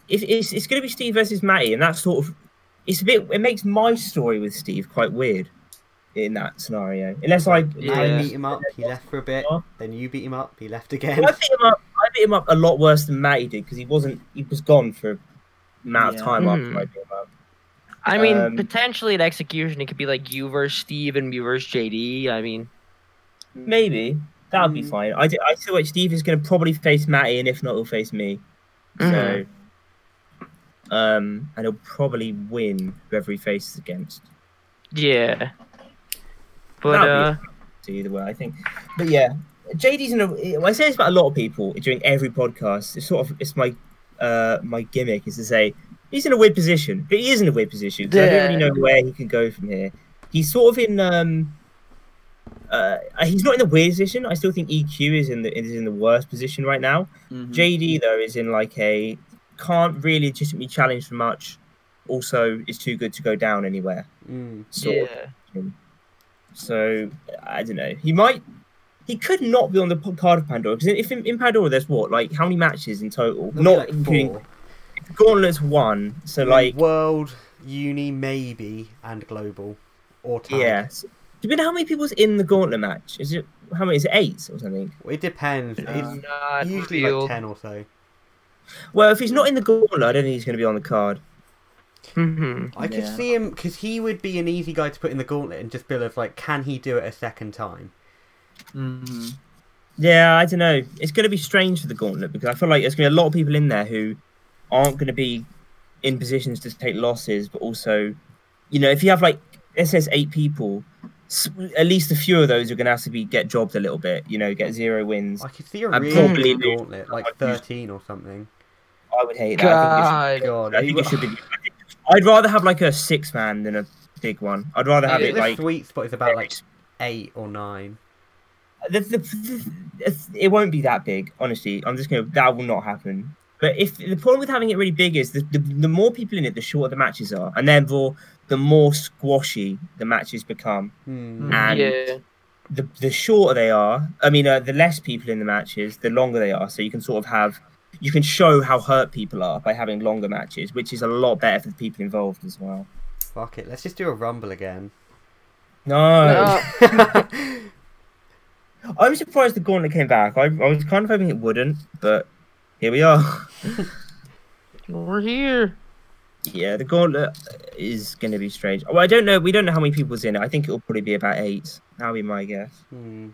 it's going to be Steve versus Matty, and that sort of... It makes my story with Steve quite weird. In that scenario, unless I beat him up, he left for a bit, then you beat him up, he left again. Well, I beat him up a lot worse than Matty did because he was gone for an amount of time after I beat him up. I mean, potentially at Execution, it could be like you versus Steve and me versus JD. I mean, maybe that would be fine. I feel like Steve is going to probably face Matty, and if not, he'll face me. So, and he'll probably win whoever he faces against. Yeah. But either way, I think. But yeah, JD's I say this about a lot of people during every podcast. It's my gimmick is to say He's in a weird position, but he is in a weird position. Yeah. I don't really know where he can go from here. He's sort of in. He's not in the weird position. I still think EQ is in the worst position right now. Mm-hmm. JD though is in like a can't really legitimately challenge for much. Also, is too good to go down anywhere. Mm. Sort of. So I don't know. He could not be on the card of Pandora because if in Pandora there's what like how many matches in total? There'll not like including Gauntlet's one. So in like World, Uni, maybe, and Global or Tag. Yeah. So, do you know how many people's in the Gauntlet match? Is it how many? Is it 8 or something? Well, it depends. It's usually like 10 or so. Well, if he's not in the Gauntlet, I don't think he's going to be on the card. I could see him because he would be an easy guy to put in the Gauntlet and just build like, can he do it a second time? Mm-hmm. Yeah, I don't know. It's going to be strange for the Gauntlet because I feel like there's going to be a lot of people in there who aren't going to be in positions to take losses, but also, you know, if you have like SS 8 people, at least a few of those are going to have to get jobbed a little bit. You know, get 0 wins. I could see a really Gauntlet like 13 or something. I would hate that. I think it should be. I'd rather have like a 6-man than a big one. I'd rather have it like the sweet spot is about like 8 or 9. It won't be that big, honestly. That will not happen. But if the problem with having it really big is the more people in it, the shorter the matches are, and therefore the more squashy the matches become, and the shorter they are. I mean, the less people in the matches, the longer they are. So you can sort of have. You can show how hurt people are by having longer matches, which is a lot better for the people involved as well. Fuck it, let's just do a rumble again. No. I'm surprised the Gauntlet came back. I was kind of hoping it wouldn't, but here we are. We're here. Yeah, the Gauntlet is going to be strange. Well, I don't know. We don't know how many people's in it. I think it'll probably be about 8. That'll be my guess. Hmm.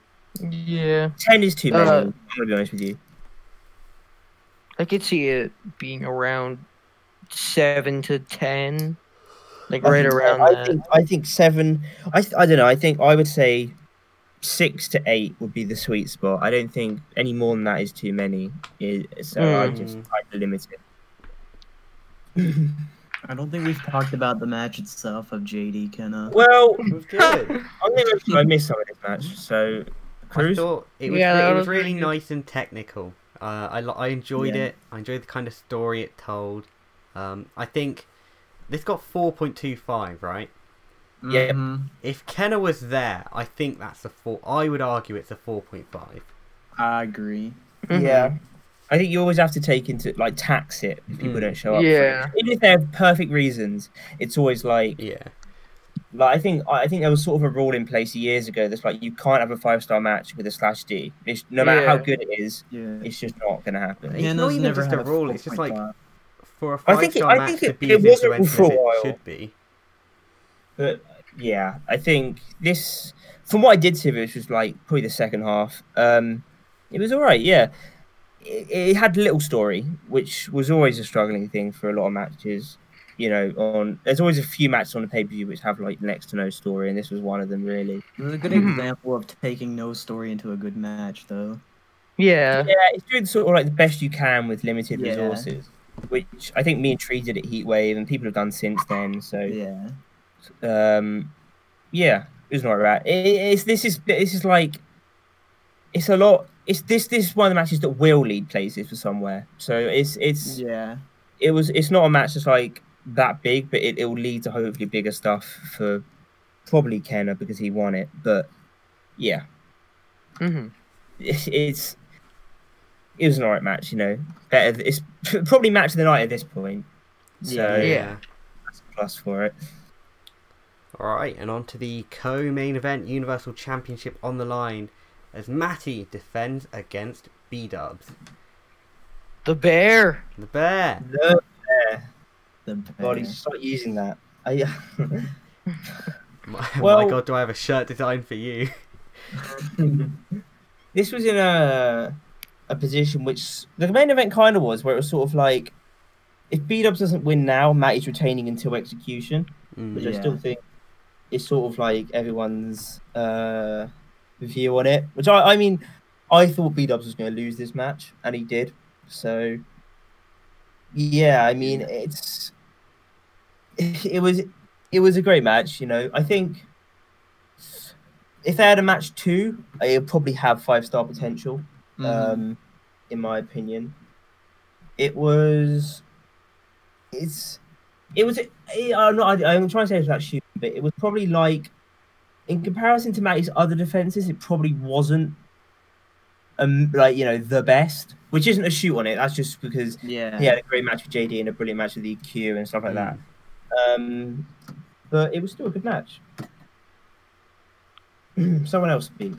Yeah. 10 is too many. I'm going to be honest with you. I could see it being around 7 to 10, like right around that. I think 7. I don't know. I think I would say 6 to 8 would be the sweet spot. I don't think any more than that is too many. I limit it. I don't think we've talked about the match itself of JD Kenna. Well, I missed some of this match. So, Crews? It was really nice and technical. I enjoyed it. I enjoyed the kind of story it told. I think this got 4.25, right? Yeah. Mm-hmm. If Kenna was there, I think that's a 4. I would argue it's a 4.5. I agree. Mm-hmm. Yeah. I think you always have to take into tax it if people don't show up. Yeah. Even if they have perfect reasons, it's always . Like I think there was sort of a rule in place years ago that's like you can't have a 5-star match with a /D. It's, no matter how good it is, it's just not going to happen. It's not even just a rule. It's just like for a 5-star match to be as influential as it should be. But yeah, I think this, from what I did see, it was probably the second half. It was all right. Yeah, it had little story, which was always a struggling thing for a lot of matches. You know, there's always a few matches on the pay-per-view which have next to no story, and this was one of them, really. It was a good example of taking no story into a good match, though. Yeah. Yeah, it's doing sort of the best you can with limited resources, which I think me and Tree did at Heatwave, and people have done since then, so... Yeah. It was not right. It's a lot... This is one of the matches that will lead places for somewhere, so it's... Yeah. It's not a match that's that big, but it will lead to hopefully bigger stuff for probably Kenna because he won it. But yeah, it was an alright match, you know. Better, it's probably match of the night at this point. So yeah, that's a plus for it. All right, and on to the co-main event, Universal Championship on the line as Matty defends against B-Dubs. The bear. God, he's not using that. My God, do I have a shirt designed for you? This was in a position which the main event kind of was, where it was sort of if B-Dubs doesn't win now, Matty's retaining until Execution, which I still think is sort of everyone's view on it. Which I mean, I thought B-Dubs was going to lose this match, and he did. So. Yeah, I mean, it's it was a great match. You know, I think if they had a match 2, it would probably have 5-star potential. In my opinion, I'm trying to say it's that shoot, but it was probably like, in comparison to Matty's other defenses, it probably wasn't the best, which isn't a shoot on it. That's just because he had a great match with JD and a brilliant match with EQ and stuff like that. But it was still a good match. Someone else speak.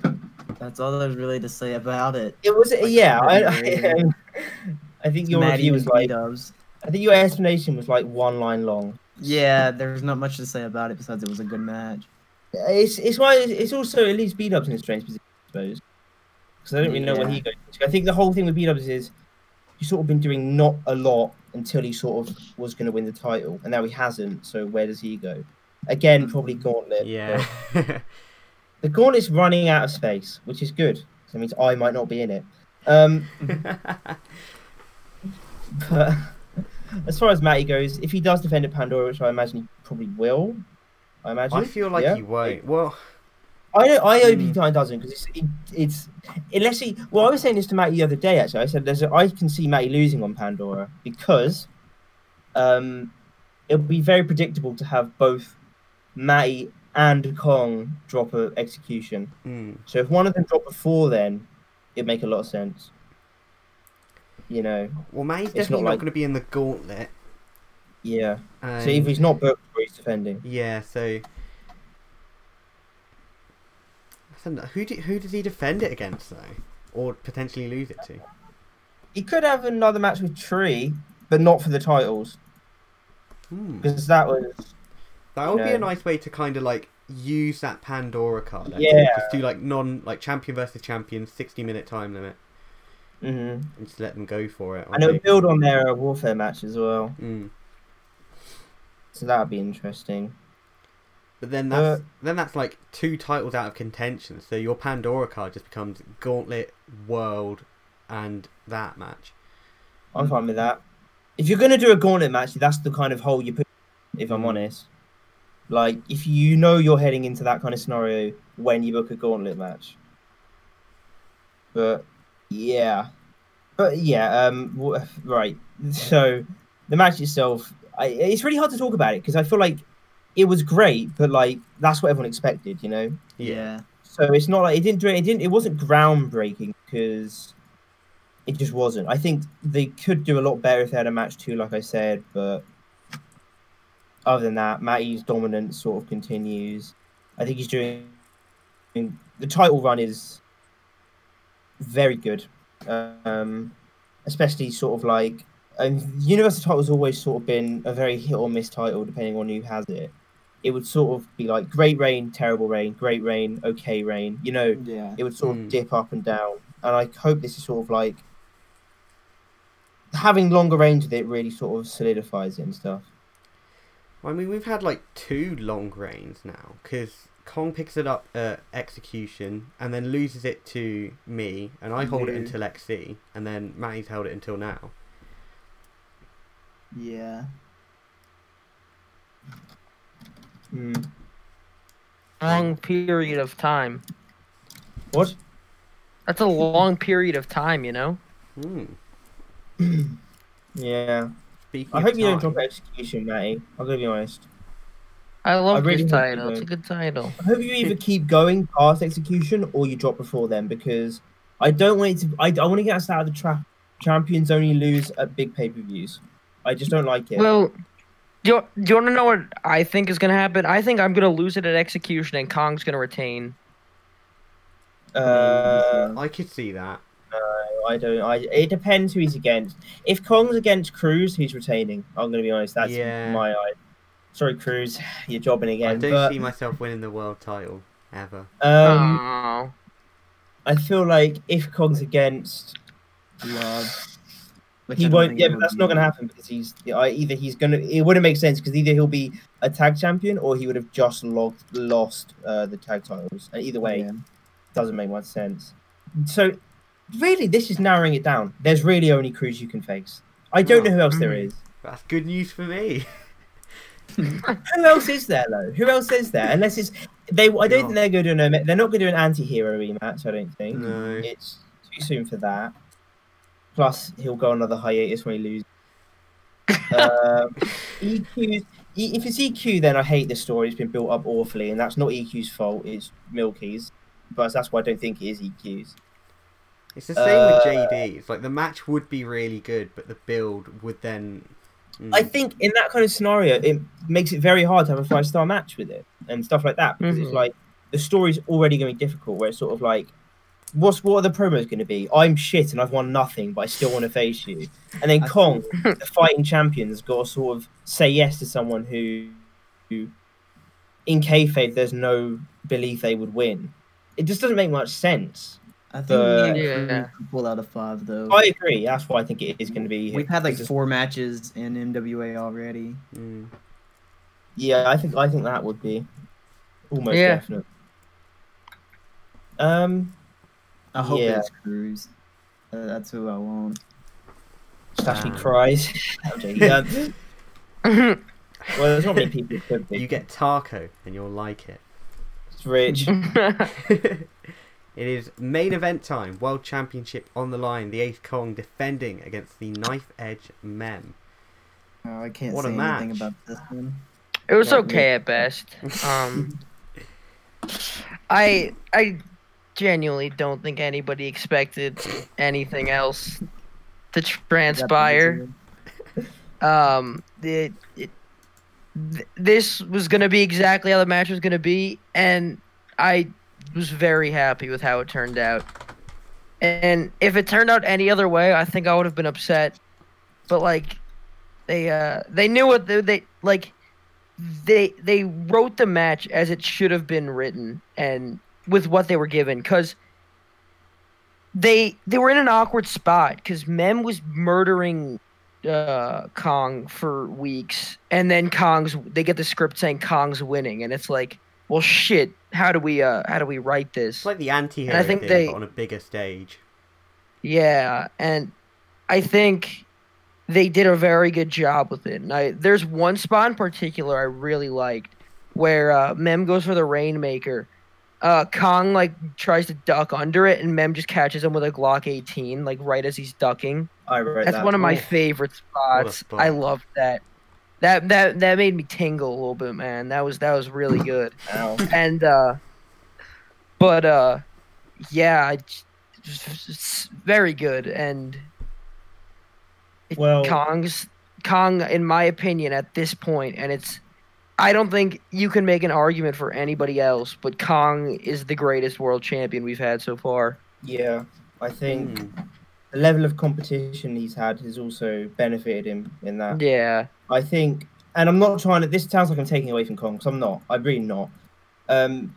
That's all there's really to say about it. It was I think your review was like, I think your explanation was like one line long. Yeah, there's not much to say about it besides it was a good match. It's why it's also, at least B-Dub's in a strange position, I suppose, because I don't really know where he goes. I think the whole thing with B-Dub's is he's sort of been doing not a lot until he sort of was going to win the title, and now he hasn't. So where does he go? Again, probably Gauntlet. Yeah. The Gauntlet's running out of space, which is good. So it means I might not be in it. But as far as Matty goes, if he does defend at Pandora, which I imagine he probably will, I feel like he won't. Well, I hope he doesn't, because it's unless he. Well, I was saying this to Matty the other day. Actually, I said I can see Matty losing on Pandora because it would be very predictable to have both Matty and Kong drop an execution. So if one of them dropped before, then it'd make a lot of sense. You know. Well, Matty's definitely not going to be in the Gauntlet. Yeah. So if he's not booked, he's defending. Yeah. So I don't know. Who did he defend it against though, or potentially lose it to? He could have another match with Tree, but not for the titles. Because that would be a nice way to kind of like use that Pandora card. Just do like champion versus champion, 60-minute time limit. And just let them go for it. And it would build on their Warfare match as well. So that would be interesting. But then that's like 2 titles out of contention. So your Pandora card just becomes Gauntlet, World, and that match. I'm fine with that. If you're going to do a Gauntlet match, that's the kind of hole you put, if I'm honest. Like, if you know you're heading into that kind of scenario when you book a Gauntlet match. Right. So the match itself, it's really hard to talk about it because I feel like it was great, but like that's what everyone expected, you know. Yeah. So it's not like it wasn't groundbreaking because it just wasn't. I think they could do a lot better if they had a match 2, like I said. But other than that, Matty's dominance sort of continues. I think he's doing the title run is very good, especially sort of like. Universal title has always sort of been a very hit or miss title, depending on who has it. It would sort of be like Great Reign, Terrible Reign, Great Reign, Okay Reign. You know, it would sort of dip up and down. And I hope this is sort of like having longer reigns with it really sort of solidifies it and stuff. I mean, we've had like 2 long reigns now because Kong picks it up at Execution and then loses it to me, and I hold it until XC, and then Matty's held it until now. Yeah. Long period of time. What? That's a long period of time, you know? Yeah. Speaking I hope you don't drop Execution, Matty. I'll be honest. I love this title. It's a good title. I hope you either keep going past Execution or you drop before them, because I don't want it to. I want to get us out of the trap. Champions only lose at big pay-per-views. I just don't like it. Well, do you want to know what I think is going to happen? I think I'm going to lose it at Execution and Kong's going to retain. I could see that. No, I don't. It depends who he's against. If Kong's against Crews, he's retaining. I'm going to be honest. That's my eye. Sorry, Crews. You're jobbing again. I don't see myself winning the world title ever. I feel like if Kong's against... He won't. Yeah, but that's not going to happen because he's either he's going to. It wouldn't make sense because either he'll be a tag champion or he would have just lost the tag titles. And either way, doesn't make much sense. So, really, this is narrowing it down. There's really only Crews you can face. I don't know who else there is. That's good news for me. Who else is there though? Who else is there? Unless it's they. I don't think they're going to do an. They're not going to do an anti-hero rematch. I don't think. No. It's too soon for that. Plus, he'll go another hiatus when he loses. EQ. If it's EQ, then I hate this story. It's been built up awfully, and that's not EQ's fault. It's Milky's, but that's why I don't think it is EQ's. It's the same with JD. It's like the match would be really good, but the build would then. I think in that kind of scenario, it makes it very hard to have a 5-star match with it and stuff like that, because it's like the story's already going to be difficult. Where it's sort of like, what are the promos going to be? I'm shit and I've won nothing, but I still want to face you. And then Kong, the fighting champion, has got to sort of say yes to someone who in kayfabe, there's no belief they would win. It just doesn't make much sense. I think we need to pull out a 5, though. I agree. That's why I think it is going to be. We've had like 4 matches in MWA already. Mm. Yeah, I think that would be almost definite. I hope it's Crews. That's who I want. Stashy cries. Well, there's not many people who could be. You get Tarko, and you'll like it. It's rich. It is main event time. World Championship on the line. The 8th Kong defending against the Knife Edge Mem. Oh, I can't say anything about this one. It was okay at best. I genuinely don't think anybody expected anything else to transpire. This was going to be exactly how the match was going to be, and I was very happy with how it turned out. And if it turned out any other way, I think I would have been upset. But like they knew what they wrote the match as it should have been written and with what they were given, cuz they were in an awkward spot, cuz Mem was murdering Kong for weeks, and then they get the script saying Kong's winning, and it's like, well, shit. How do we write this? It's like the anti-hero and I think thing, but on a bigger stage. Yeah, and I think they did a very good job with it. And there's one spot in particular I really liked where Mem goes for the Rainmaker. Kong tries to duck under it, and Mem just catches him with a Glock 18, right as he's ducking. That's one of my favorite spots. Spot. I loved that. That made me tingle a little bit, man. That was really good. And it's very good. And Kong, in my opinion, at this point, and it's, I don't think you can make an argument for anybody else, but Kong is the greatest world champion we've had so far. Yeah, I think the level of competition he's had has also benefited him in that. Yeah. I think, and I'm not trying to, this sounds like I'm taking away from Kong, because I'm not. I'm really not.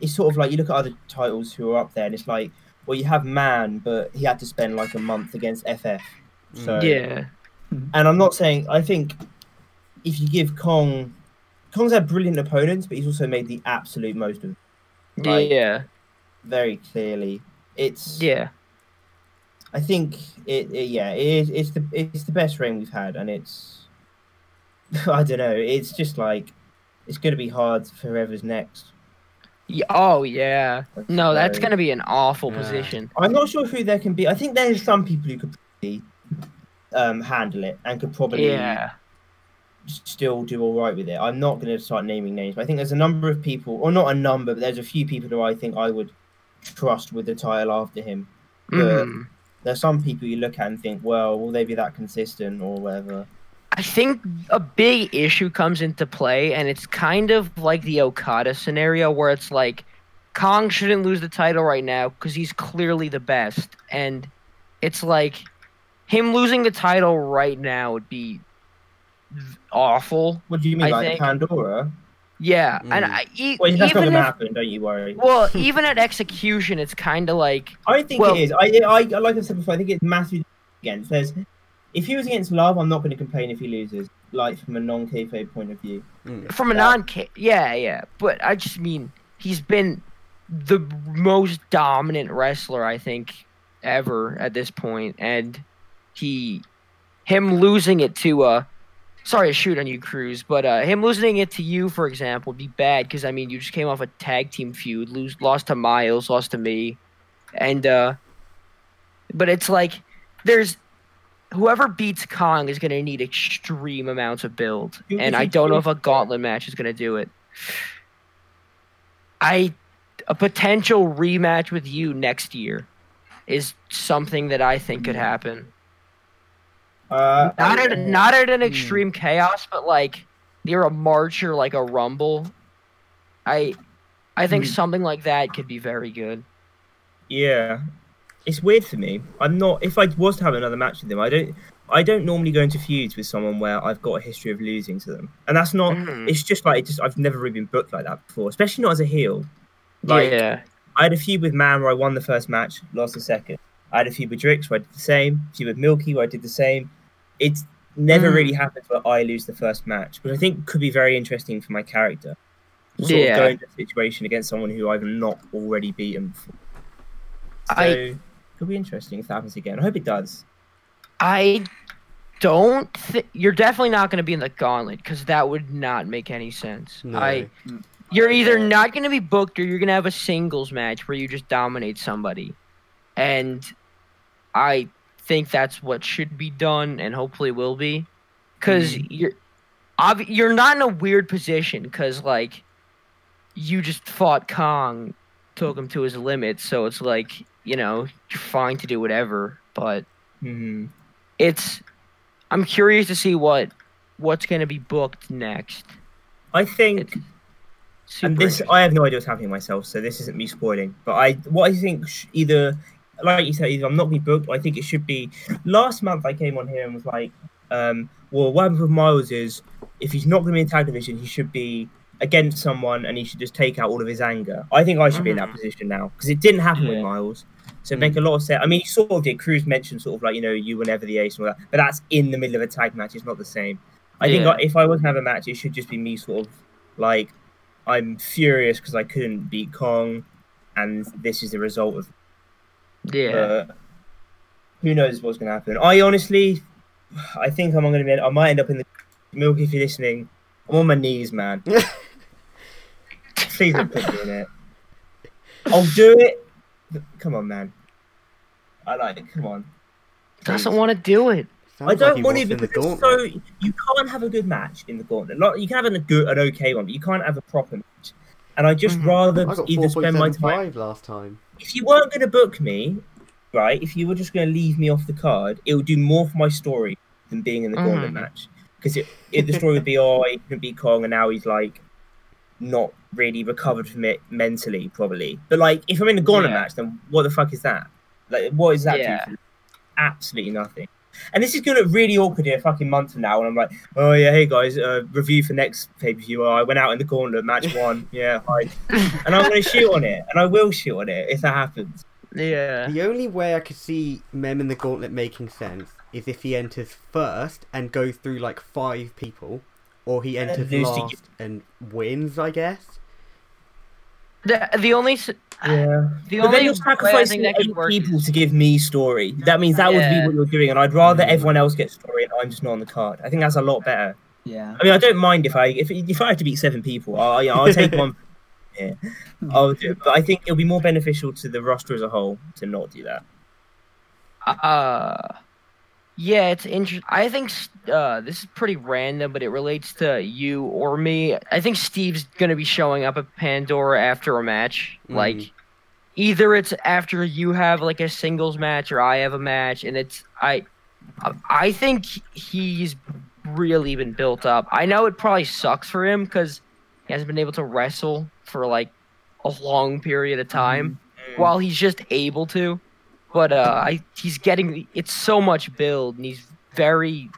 It's sort of like you look at other titles who are up there, and it's like, well, you have Man, but he had to spend a month against FF. So, yeah. And I'm not saying, I think if you give Kong's had brilliant opponents, but he's also made the absolute most of them. Yeah. Very clearly. It's. Yeah. I think it's the best reign we've had, and it's. I don't know. It's just it's going to be hard for whoever's next. Oh, yeah. No, that's going to be an awful position. I'm not sure who there can be. I think there's some people who could probably handle it and could probably still do all right with it. I'm not going to start naming names, but I think there's a number of people, or not a number, but there's a few people who I think I would trust with the title after him. But there's some people you look at and think, well, will they be that consistent or whatever? I think a big issue comes into play, and it's kind of like the Okada scenario where it's like Kong shouldn't lose the title right now because he's clearly the best. And it's like him losing the title right now would be awful. What do you mean, Pandora? Yeah. And that's not going to happen, don't you worry. Well, even at Execution, it's kind of like... I think it is. Like I said before, I think it's Matthew against. If he was against Love, I'm not going to complain if he loses, from a non-kayfabe point of view. From a non-kayfabe... Yeah. But I just mean, he's been the most dominant wrestler, I think, ever at this point. And him losing it to Sorry to shoot on you, Crews, but him losing it to you, for example, would be bad because, I mean, you just came off a tag team feud, lost to Miles, lost to me, and but it's like there's whoever beats Kong is going to need extreme amounts of build, and I don't know if a gauntlet match is going to do it. A potential rematch with you next year is something that I think could happen. Not at an Extreme Chaos, but like near a March or like a Rumble. I think something like that could be very good. Yeah, it's weird for me. I'm not. If I was to have another match with them, I don't normally go into feuds with someone where I've got a history of losing to them, and that's not. It's just like I've never really been booked like that before, especially not as a heel. Like, yeah. I had a feud with Man where I won the first match, lost the second. I had a few with Drix where I did the same. A few with Milky where I did the same. It's never really happened where I lose the first match, which I think could be very interesting for my character. Sort of going into a situation against someone who I've not already beaten before. So it could be interesting if that happens again. I hope it does. I don't think... You're definitely not going to be in the gauntlet because that would not make any sense. No. You're either not going to be booked or you're going to have a singles match where you just dominate somebody. And... I think that's what should be done, and hopefully will be, because you're not in a weird position, because like you just fought Kong, took him to his limit, so it's like, you know, you're fine to do whatever. But I'm curious to see what's going to be booked next. I think, and this I have no idea what's happening myself, so this isn't me spoiling. But I think either. Like you said, I'm not going to be booked. I think it should be... Last month, I came on here and was like, well, what happens with Miles is, if he's not going to be in tag division, he should be against someone and he should just take out all of his anger. I think I should be in that position now, because it didn't happen with Miles. So make a lot of sense. I mean, he sort of did. Crews mentioned sort of like, you know, you were never the ace and all that, but that's in the middle of a tag match. It's not the same. I think if I was to have a match, it should just be me sort of like, I'm furious because I couldn't beat Kong and this is the result of... Yeah. Who knows what's going to happen? I might end up in the... Milky, if you're listening, I'm on my knees, man. Please don't put me in it. I'll do it. Come on, man. Come on. Please. Doesn't want to do it. I don't want to, because so you can't have a good match in the gauntlet. Like, you can have an okay one, but you can't have a proper match. And I'd just rather either spend my time... last time. If you weren't going to book me, right, if you were just going to leave me off the card, it would do more for my story than being in the gauntlet match. Because the story would be, oh, he couldn't beat Kong, and now he's, like, not really recovered from it mentally, probably. But, like, if I'm in the gauntlet match, then what the fuck is that? Like, what is that do for me? Absolutely nothing. And this is going to look really awkward in a fucking month from now, and I'm like, oh yeah, hey guys, review for next pay-per-view. I went out in the gauntlet, match one. Yeah, hi. And I'm going to shoot on it, and I will shoot on it if that happens. Yeah. The only way I could see Mem in the gauntlet making sense is if he enters first and goes through like 5 people, or he enters last and wins, I guess. The only you're sacrificing that could work people to give me story. That means that would be what you're doing, and I'd rather everyone else get story and I'm just not on the card. I think that's a lot better. Yeah. I mean, I don't mind if I have to beat 7 people. I'll take one. Yeah. I'll do it. But I think it'll be more beneficial to the roster as a whole to not do that. Yeah, it's interesting. I think this is pretty random, but it relates to you or me. I think Steve's going to be showing up at Pandora after a match. Like, either it's after you have, like, a singles match or I have a match, and it's... I think he's really been built up. I know it probably sucks for him because he hasn't been able to wrestle for, like, a long period of time while he's just able to. But he's getting – it's so much build, and he's in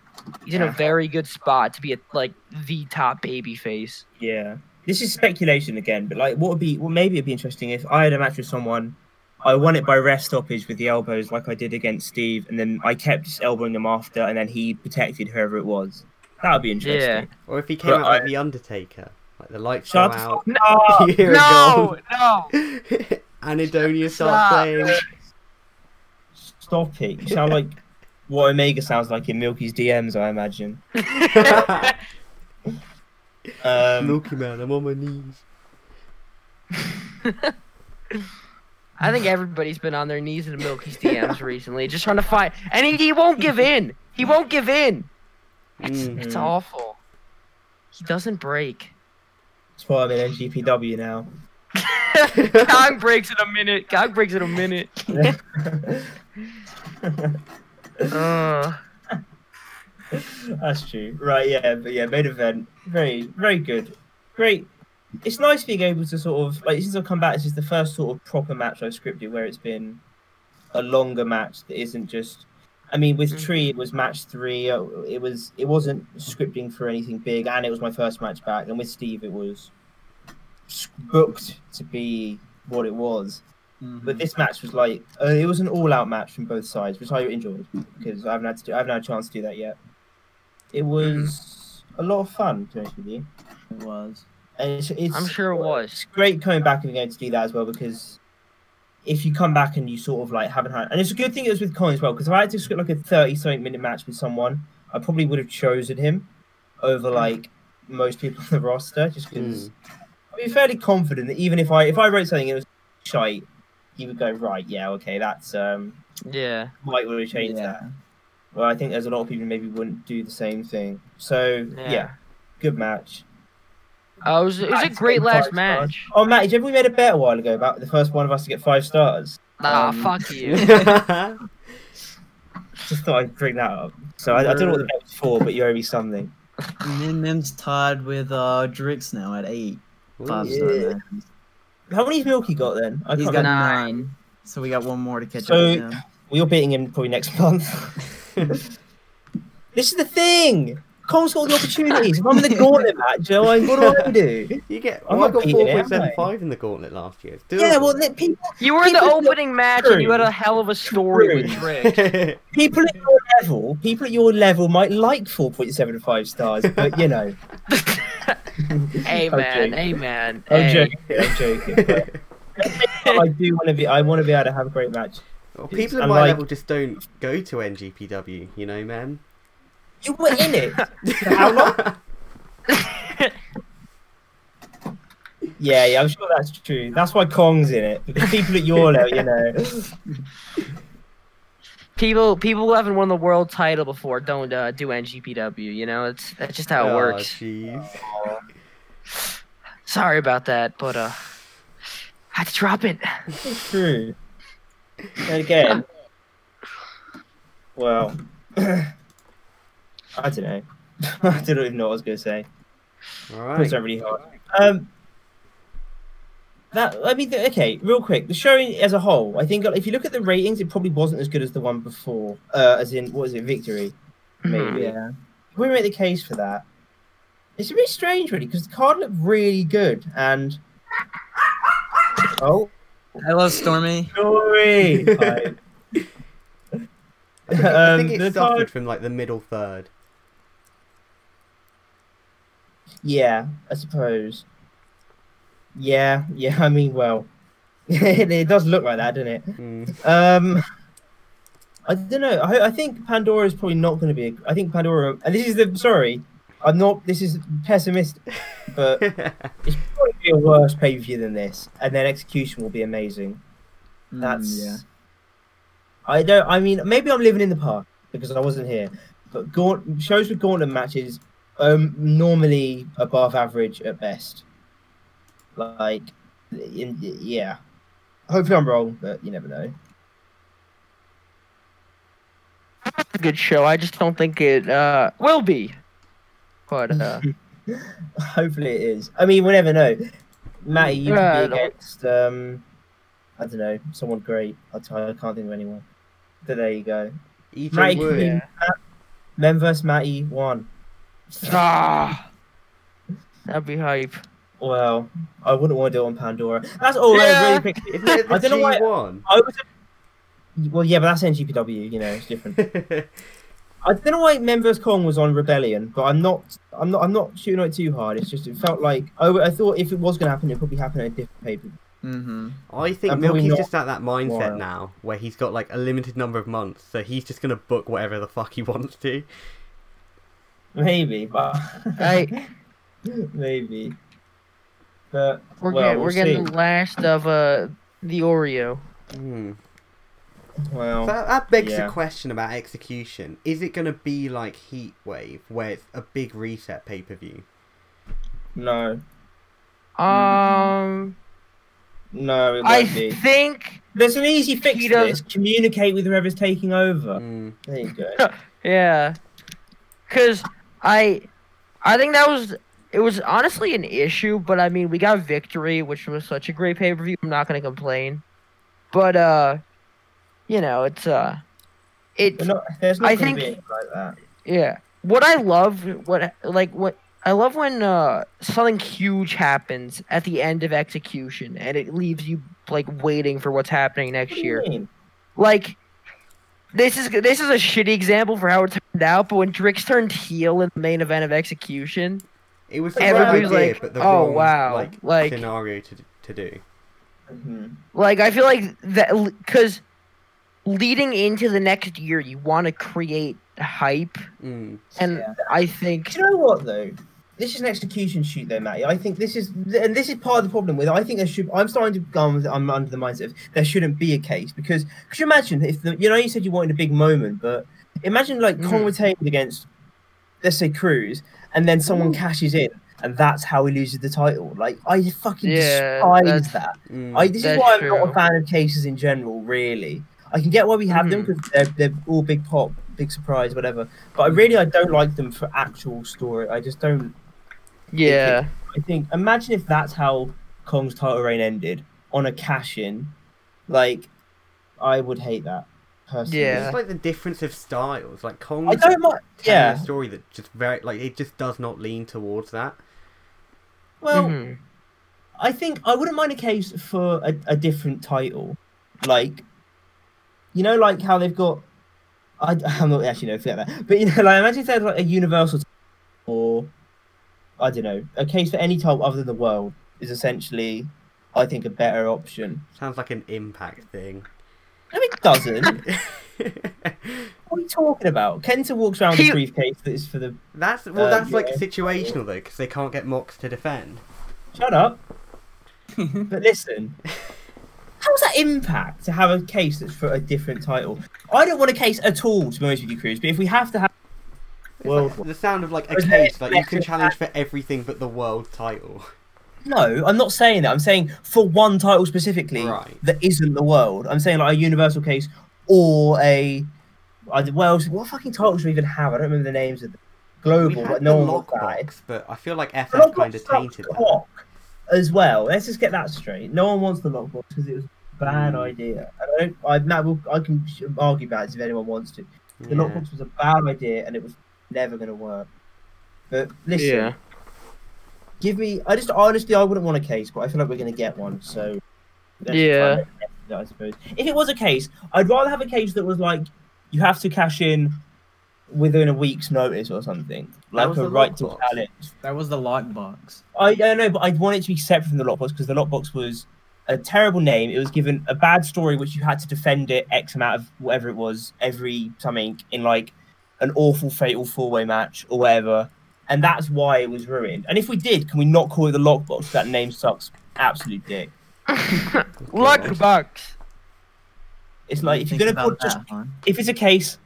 a very good spot to be at, like, the top babyface. Yeah. This is speculation again, but, like, maybe it'd be interesting if I had a match with someone, I won it by rest stoppage with the elbows like I did against Steve, and then I kept just elbowing him after, and then he protected whoever it was. That would be interesting. Yeah. Or if he came out like The Undertaker, like the lights go out. No! Anidonia starts playing. Stop it. You sound like what Omega sounds like in Milky's DMs, I imagine. Milky Man, I'm on my knees. I think everybody's been on their knees in Milky's DMs recently, just trying to fight. And he won't give in. He won't give in. It's awful. He doesn't break. That's why I'm in NGPW now. Kong breaks in a minute. Kong breaks in a minute. That's true. Right, yeah, but yeah, main event. Very, very good. Great. It's nice being able to sort of, like, since I've come back, this is the first sort of proper match I've scripted where it's been a longer match that isn't just, I mean, with Tree, it was match 3. It wasn't scripting for anything big, and it was my first match back. And with Steve, it was booked to be what it was. Mm-hmm. But this match was like, it was an all-out match from both sides, which I enjoyed because I haven't had a chance to do that yet. It was a lot of fun, to be honest with you. It was. And I'm sure it was. It's great coming back and going to do that as well, because if you come back and you sort of like haven't had, and it's a good thing it was with Kong as well, because if I had to script like a 30-something minute match with someone, I probably would have chosen him over like most people on the roster, just because I'd be fairly confident that even if I wrote something and it was shite, he would go, right, yeah, okay, that's Mike would have changed that. Well, I think there's a lot of people who maybe wouldn't do the same thing. So yeah, good match. It was a great last match. Stars. Oh, Matty, remember we made a bet a while ago about the first one of us to get 5 stars? Ah, fuck you. Just thought I'd bring that up. So I don't know what the bet was for, but you owe me something. Mim's tied with Drix now at 8. Ooh, 5 stars. How many's Milky got then? He's got 9. So we got one more to catch up with him. We're beating him probably next month. This is the thing. Kong's got all the opportunities. If I'm in the gauntlet match, Joe, what do? You get, I got 4.75 in the gauntlet last year. You were in the opening match and you had a hell of a story with Drix. People at your level might like 4.75 stars, but you know. Hey man. I'm joking. But I want to be able to have a great match. Well, people at my level just don't go to NGPW, you know, man. You were in it. For how long? yeah, I'm sure that's true. That's why Kong's in it. Because people at your level, you know. People who haven't won the world title before don't do NGPW. You know, that's just how it works. Jeez. Sorry about that, but I had to drop it. It's true. And again, well. I don't even know what I was going to say. All right. It's not really hard. Real quick. The show as a whole, I think if you look at the ratings, it probably wasn't as good as the one before. As in, what was it, Victory? Maybe, yeah. We make the case for that. It's a bit strange, really, because the card looked really good, and... Oh. Hello, Stormy. Stormy! Hi. I think it suffered from like the middle third. Yeah, I suppose. Yeah. I mean, well, it does look like that, doesn't it? I don't know. I think Pandora is probably not going to be. I think Pandora. And this is the. Sorry, I'm not. This is pessimistic, but it's probably be a worse pay per view than this, and then Execution will be amazing. That's. Yeah. I mean, maybe I'm living in the past because I wasn't here. But shows with gauntlet matches normally above average at best. Like, yeah. Hopefully I'm wrong, but you never know. It's a good show. I just don't think it will be. But hopefully it is. I mean, we'll never know. Matty, you could be against... I don't know, someone great. I can't think of anyone. So there you go. Matty, Men vs. Matty won. Ah, that'd be hype. Well, I wouldn't want to do it on Pandora. That's all really quick. I don't know why. Well, yeah, but that's NGPW. You know, it's different. I don't know why Men vs. Kong was on Rebellion, but I'm not shooting on it too hard. It's just it felt like I thought if it was going to happen, it would probably happen at a different pay-per-view. Mm-hmm. I think Milky's just at that mindset now where he's got like a limited number of months, so he's just going to book whatever the fuck he wants to. Maybe, but maybe. But we're getting the last of the Oreo. Mm. Well, so that begs the question about Execution. Is it going to be like Heatwave, where it's a big reset pay-per-view? No. No, it won't be. I think there's an easy fix to this. Communicate with whoever's taking over. Mm. There you go. Yeah. Because I think that was... It was honestly an issue, but I mean, we got Victory, which was such a great pay-per-view. I'm not going to complain. But, you know, there's not going to be anything like that. Yeah. I love when something huge happens at the end of Execution, and it leaves you like waiting for what's happening next year. Like, this is a shitty example for how it turned out, but when Drix turned heel in the main event of Execution, it was everybody's like, but the "Oh wrong, wow!" Like scenario to do. Mm-hmm. Like, I feel like that because leading into the next year, you want to create hype, I think. Do you know what though? This is an execution shoot, though, Matty. I think this is part of the problem with. I think there should. I'm starting to come. I'm under the mindset of there shouldn't be a case because. Could you imagine if you said you wanted a big moment, but imagine like Kong retained against, let's say, Crews, and then someone cashes in, and that's how he loses the title. Like I fucking despise that. This is why I'm not a fan of cases in general. Really, I can get why we have them because they're all big pop, big surprise, whatever. But I don't like them for actual story. I just don't. Yeah. I think, imagine if that's how Kong's title reign ended on a cash-in. Like, I would hate that, personally. Yeah. It's like the difference of styles. Like, Kong's a story that just very, like, it just does not lean towards that. Well, I think I wouldn't mind a case for a different title. Like, you know, like how they've got, I'm not actually, no, forget that. But, you know, like, imagine if they had, like, a universal title or, I don't know. A case for any title other than the world is essentially, I think, a better option. Sounds like an Impact thing. No, it doesn't. What are you talking about? Kenta walks around with a briefcase that is for the. That's like situational though, because they can't get Mox to defend. Shut up. But listen, how's that Impact to have a case that's for a different title? I don't want a case at all, to be honest with you, Cruz. But if we have to have. Like the sound of like a case, like you can challenge for everything but the world title. No, I'm not saying that. I'm saying for one title specifically that isn't the world. I'm saying like a universal case or what fucking titles do we even have? I don't remember the names of them. Global, but no one lockbox, but I feel like FF kind of tainted that as well. Let's just get that straight. No one wants the lockbox because it was a bad idea. I can argue about it if anyone wants to. The lockbox was a bad idea and it was never gonna work. But listen, give me. I just honestly, I wouldn't want a case, but I feel like we're gonna get one. So I suppose if it was a case, I'd rather have a case that was like you have to cash in within a week's notice or something, like a right to challenge. That was the lockbox. I don't know, but I'd want it to be separate from the lockbox because the lockbox was a terrible name. It was given a bad story, which you had to defend it X amount of whatever it was every something in like. An awful fatal four-way match or whatever, and that's why it was ruined. And if we did, can we not call it the Lockbox? That name sucks. Absolute dick. Lockbox. It's like if you're gonna put if it's a case,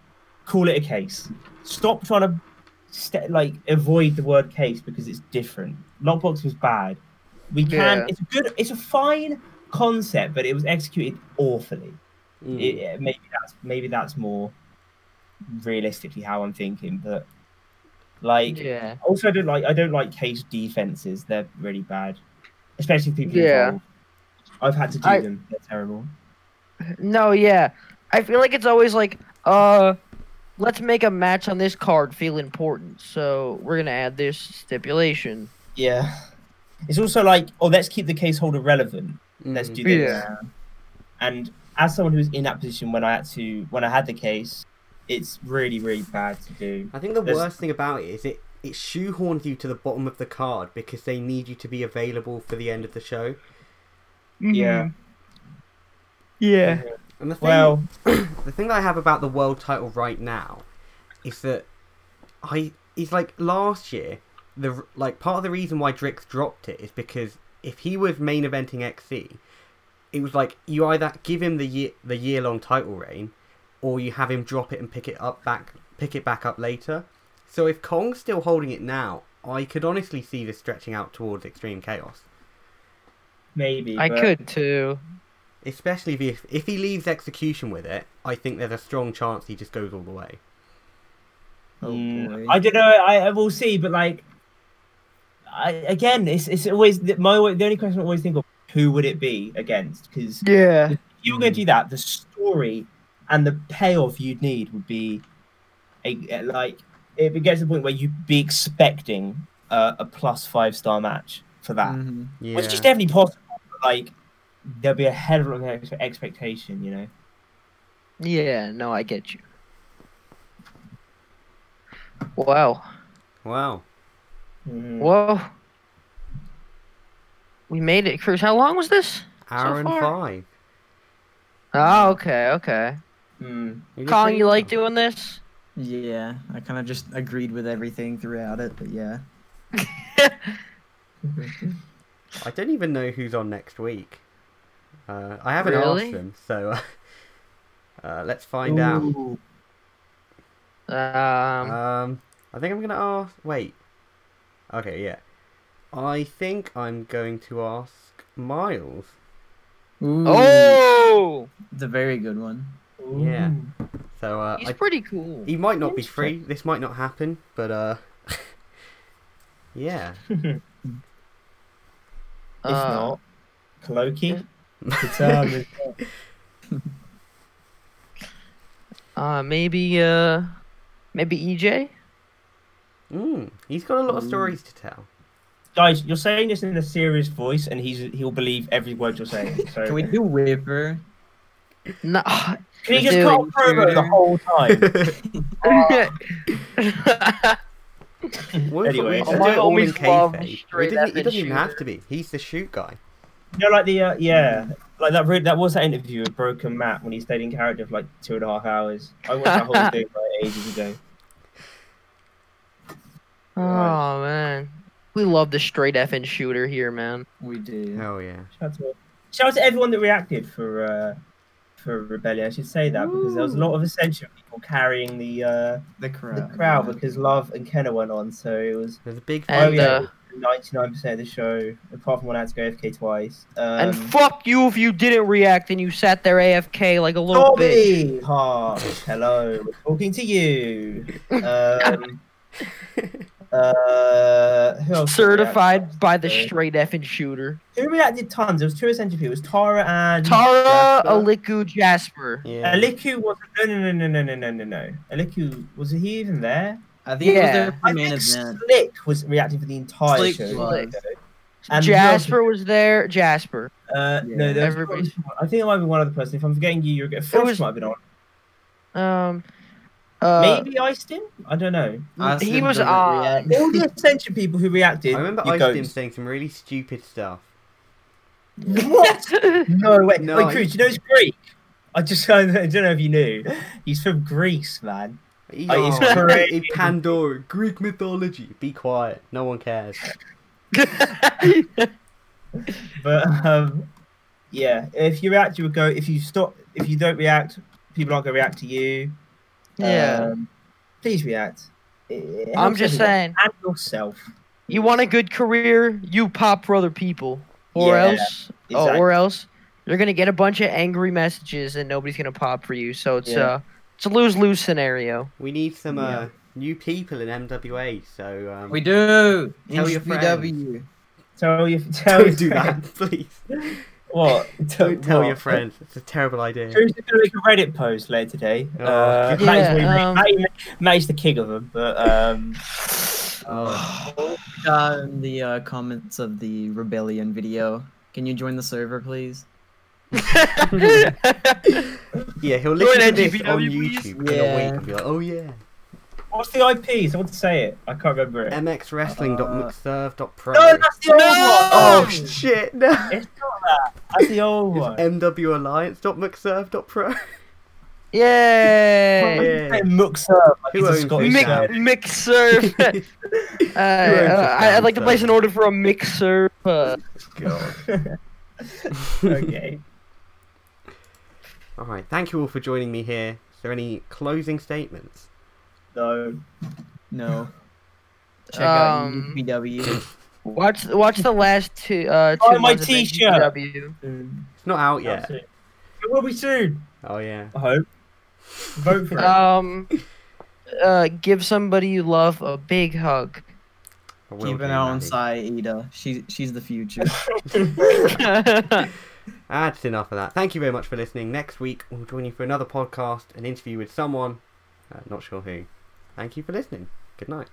call it a case. Stop trying to avoid the word case because it's different. Lockbox was bad. We can. Yeah. It's a fine concept, but it was executed awfully. Mm. Maybe that's more. Realistically how I'm thinking, but like also I don't like case defenses. They're really bad, especially people involved. I've had to do them. They're terrible. I feel like it's always like let's make a match on this card feel important, so we're gonna add this stipulation. It's also like, oh, let's keep the case holder relevant. Let's do this. And as someone who's in that position when I had the case, it's really, really bad to do. I think the worst thing about it is it shoehorns you to the bottom of the card because they need you to be available for the end of the show. Mm-hmm. Yeah. And the thing that I have about the world title right now is that he's like last year. The like part of the reason why Drix dropped it is because if he was main eventing XC, it was like you either give him the year long title reign, or you have him drop it and pick it back up later. So if Kong's still holding it now, I could honestly see this stretching out towards Extreme Chaos. Maybe I could too. Especially if he leaves Execution with it, I think there's a strong chance he just goes all the way. Oh boy. I don't know. I will see, but like, it's always the only question I always think of: who would it be against? Because if you were going to do that, the story and the payoff you'd need would be if it gets to the point where you'd be expecting a +5-star match for that, which is definitely possible. But like, there'll be a hell of a lot of expectation, you know. Yeah, no, I get you. Wow. Mm. Whoa. We made it, Crews. How long was this? Hour so far? And 5. Oh, okay. Mm. Kong, you like doing this? Yeah, I kind of just agreed with everything throughout it, but yeah. I don't even know who's on next week. I haven't asked them, so let's find out. I think I'm going to ask... Wait. Okay, yeah. I think I'm going to ask Miles. Ooh. Oh! It's a very good one. Ooh. Yeah. So, he's pretty cool. He might not be free. This might not happen, but, yeah. If not, Cloaky. Maybe EJ? He's got a lot of stories to tell. Guys, you're saying this in a serious voice, and he'll believe every word you're saying. So. Can we do River? No. Can you just call River the whole time? Anyway, it doesn't even have to be. He's the shoot guy. You know, like the like that was that interview with Broken Matt when he stayed in character for like 2.5 hours. I watched that whole thing like ages ago. Oh man, we love the straight effing shooter here, man. We do. Hell yeah. Shout out to everyone that reacted for Rebellion. I should say that because there was a lot of Ascension people carrying the crowd because Love and Kenna went on, so it was. There's a big. 99% of the show, apart from when I had to go AFK twice. And fuck you if you didn't react and you sat there AFK like a little bitch. Hello, we're talking to you. Who else certified by the straight effing shooter. Who reacted tons? It was two Ascension people. It was Tara, Aliku, Jasper. Yeah. Aliku was no. Aliku was he even there? I think Slick was reacting for the entire show. Was. And Jasper was there. Jasper. No, there was I think it might be one other person. If I'm forgetting you, you're getting Frost might have been on. Maybe Iceton? I don't know. He was on. All the Ascension people who reacted. I remember Iceton saying some really stupid stuff. What? Wait, Crews, you know he's Greek? I don't know if you knew. He's from Greece, man. He's Pandora, Greek mythology. Be quiet. No one cares. But if you react, you would go. If you stop, if you don't react, people aren't gonna react to you. Yeah. Please react. I'm just saying. And yourself. You want a good career? You pop for other people, or else you're gonna get a bunch of angry messages and nobody's gonna pop for you. So it's It's a lose-lose scenario. We need some new people in MWA, so... we do! Tell your friends. Don't do that, please. What? Don't tell your friends. It's a terrible idea. Drew's going to make a Reddit post later today. Matty's the king of them, but... in the comments of the Rebellion video, can you join the server, please? Yeah, he'll listen to this on YouTube in a week and be like, oh yeah. What's the IP? Someone say it. I can't remember it. mxwrestling.mixserve.pro. No, that's the old one! Oh, shit, no. It's not that. That's the old one. mwalliance.mixserve.pro. Yay! Mixerve. Mixerve. I'd like to place an order for a mixer. God. Okay. All right. Thank you all for joining me here. Is there any closing statements? No. Check out NGPW. Watch the last two. Oh, my T-shirt. It's not out yet. It will be soon. Oh yeah. I hope. Vote for it. Give somebody you love a big hug. Keep an eye on Saida. She's the future. That's enough of that. Thank you very much for listening. Next week we'll join you for another podcast, an interview with someone. Not sure who. Thank you for listening. Good night.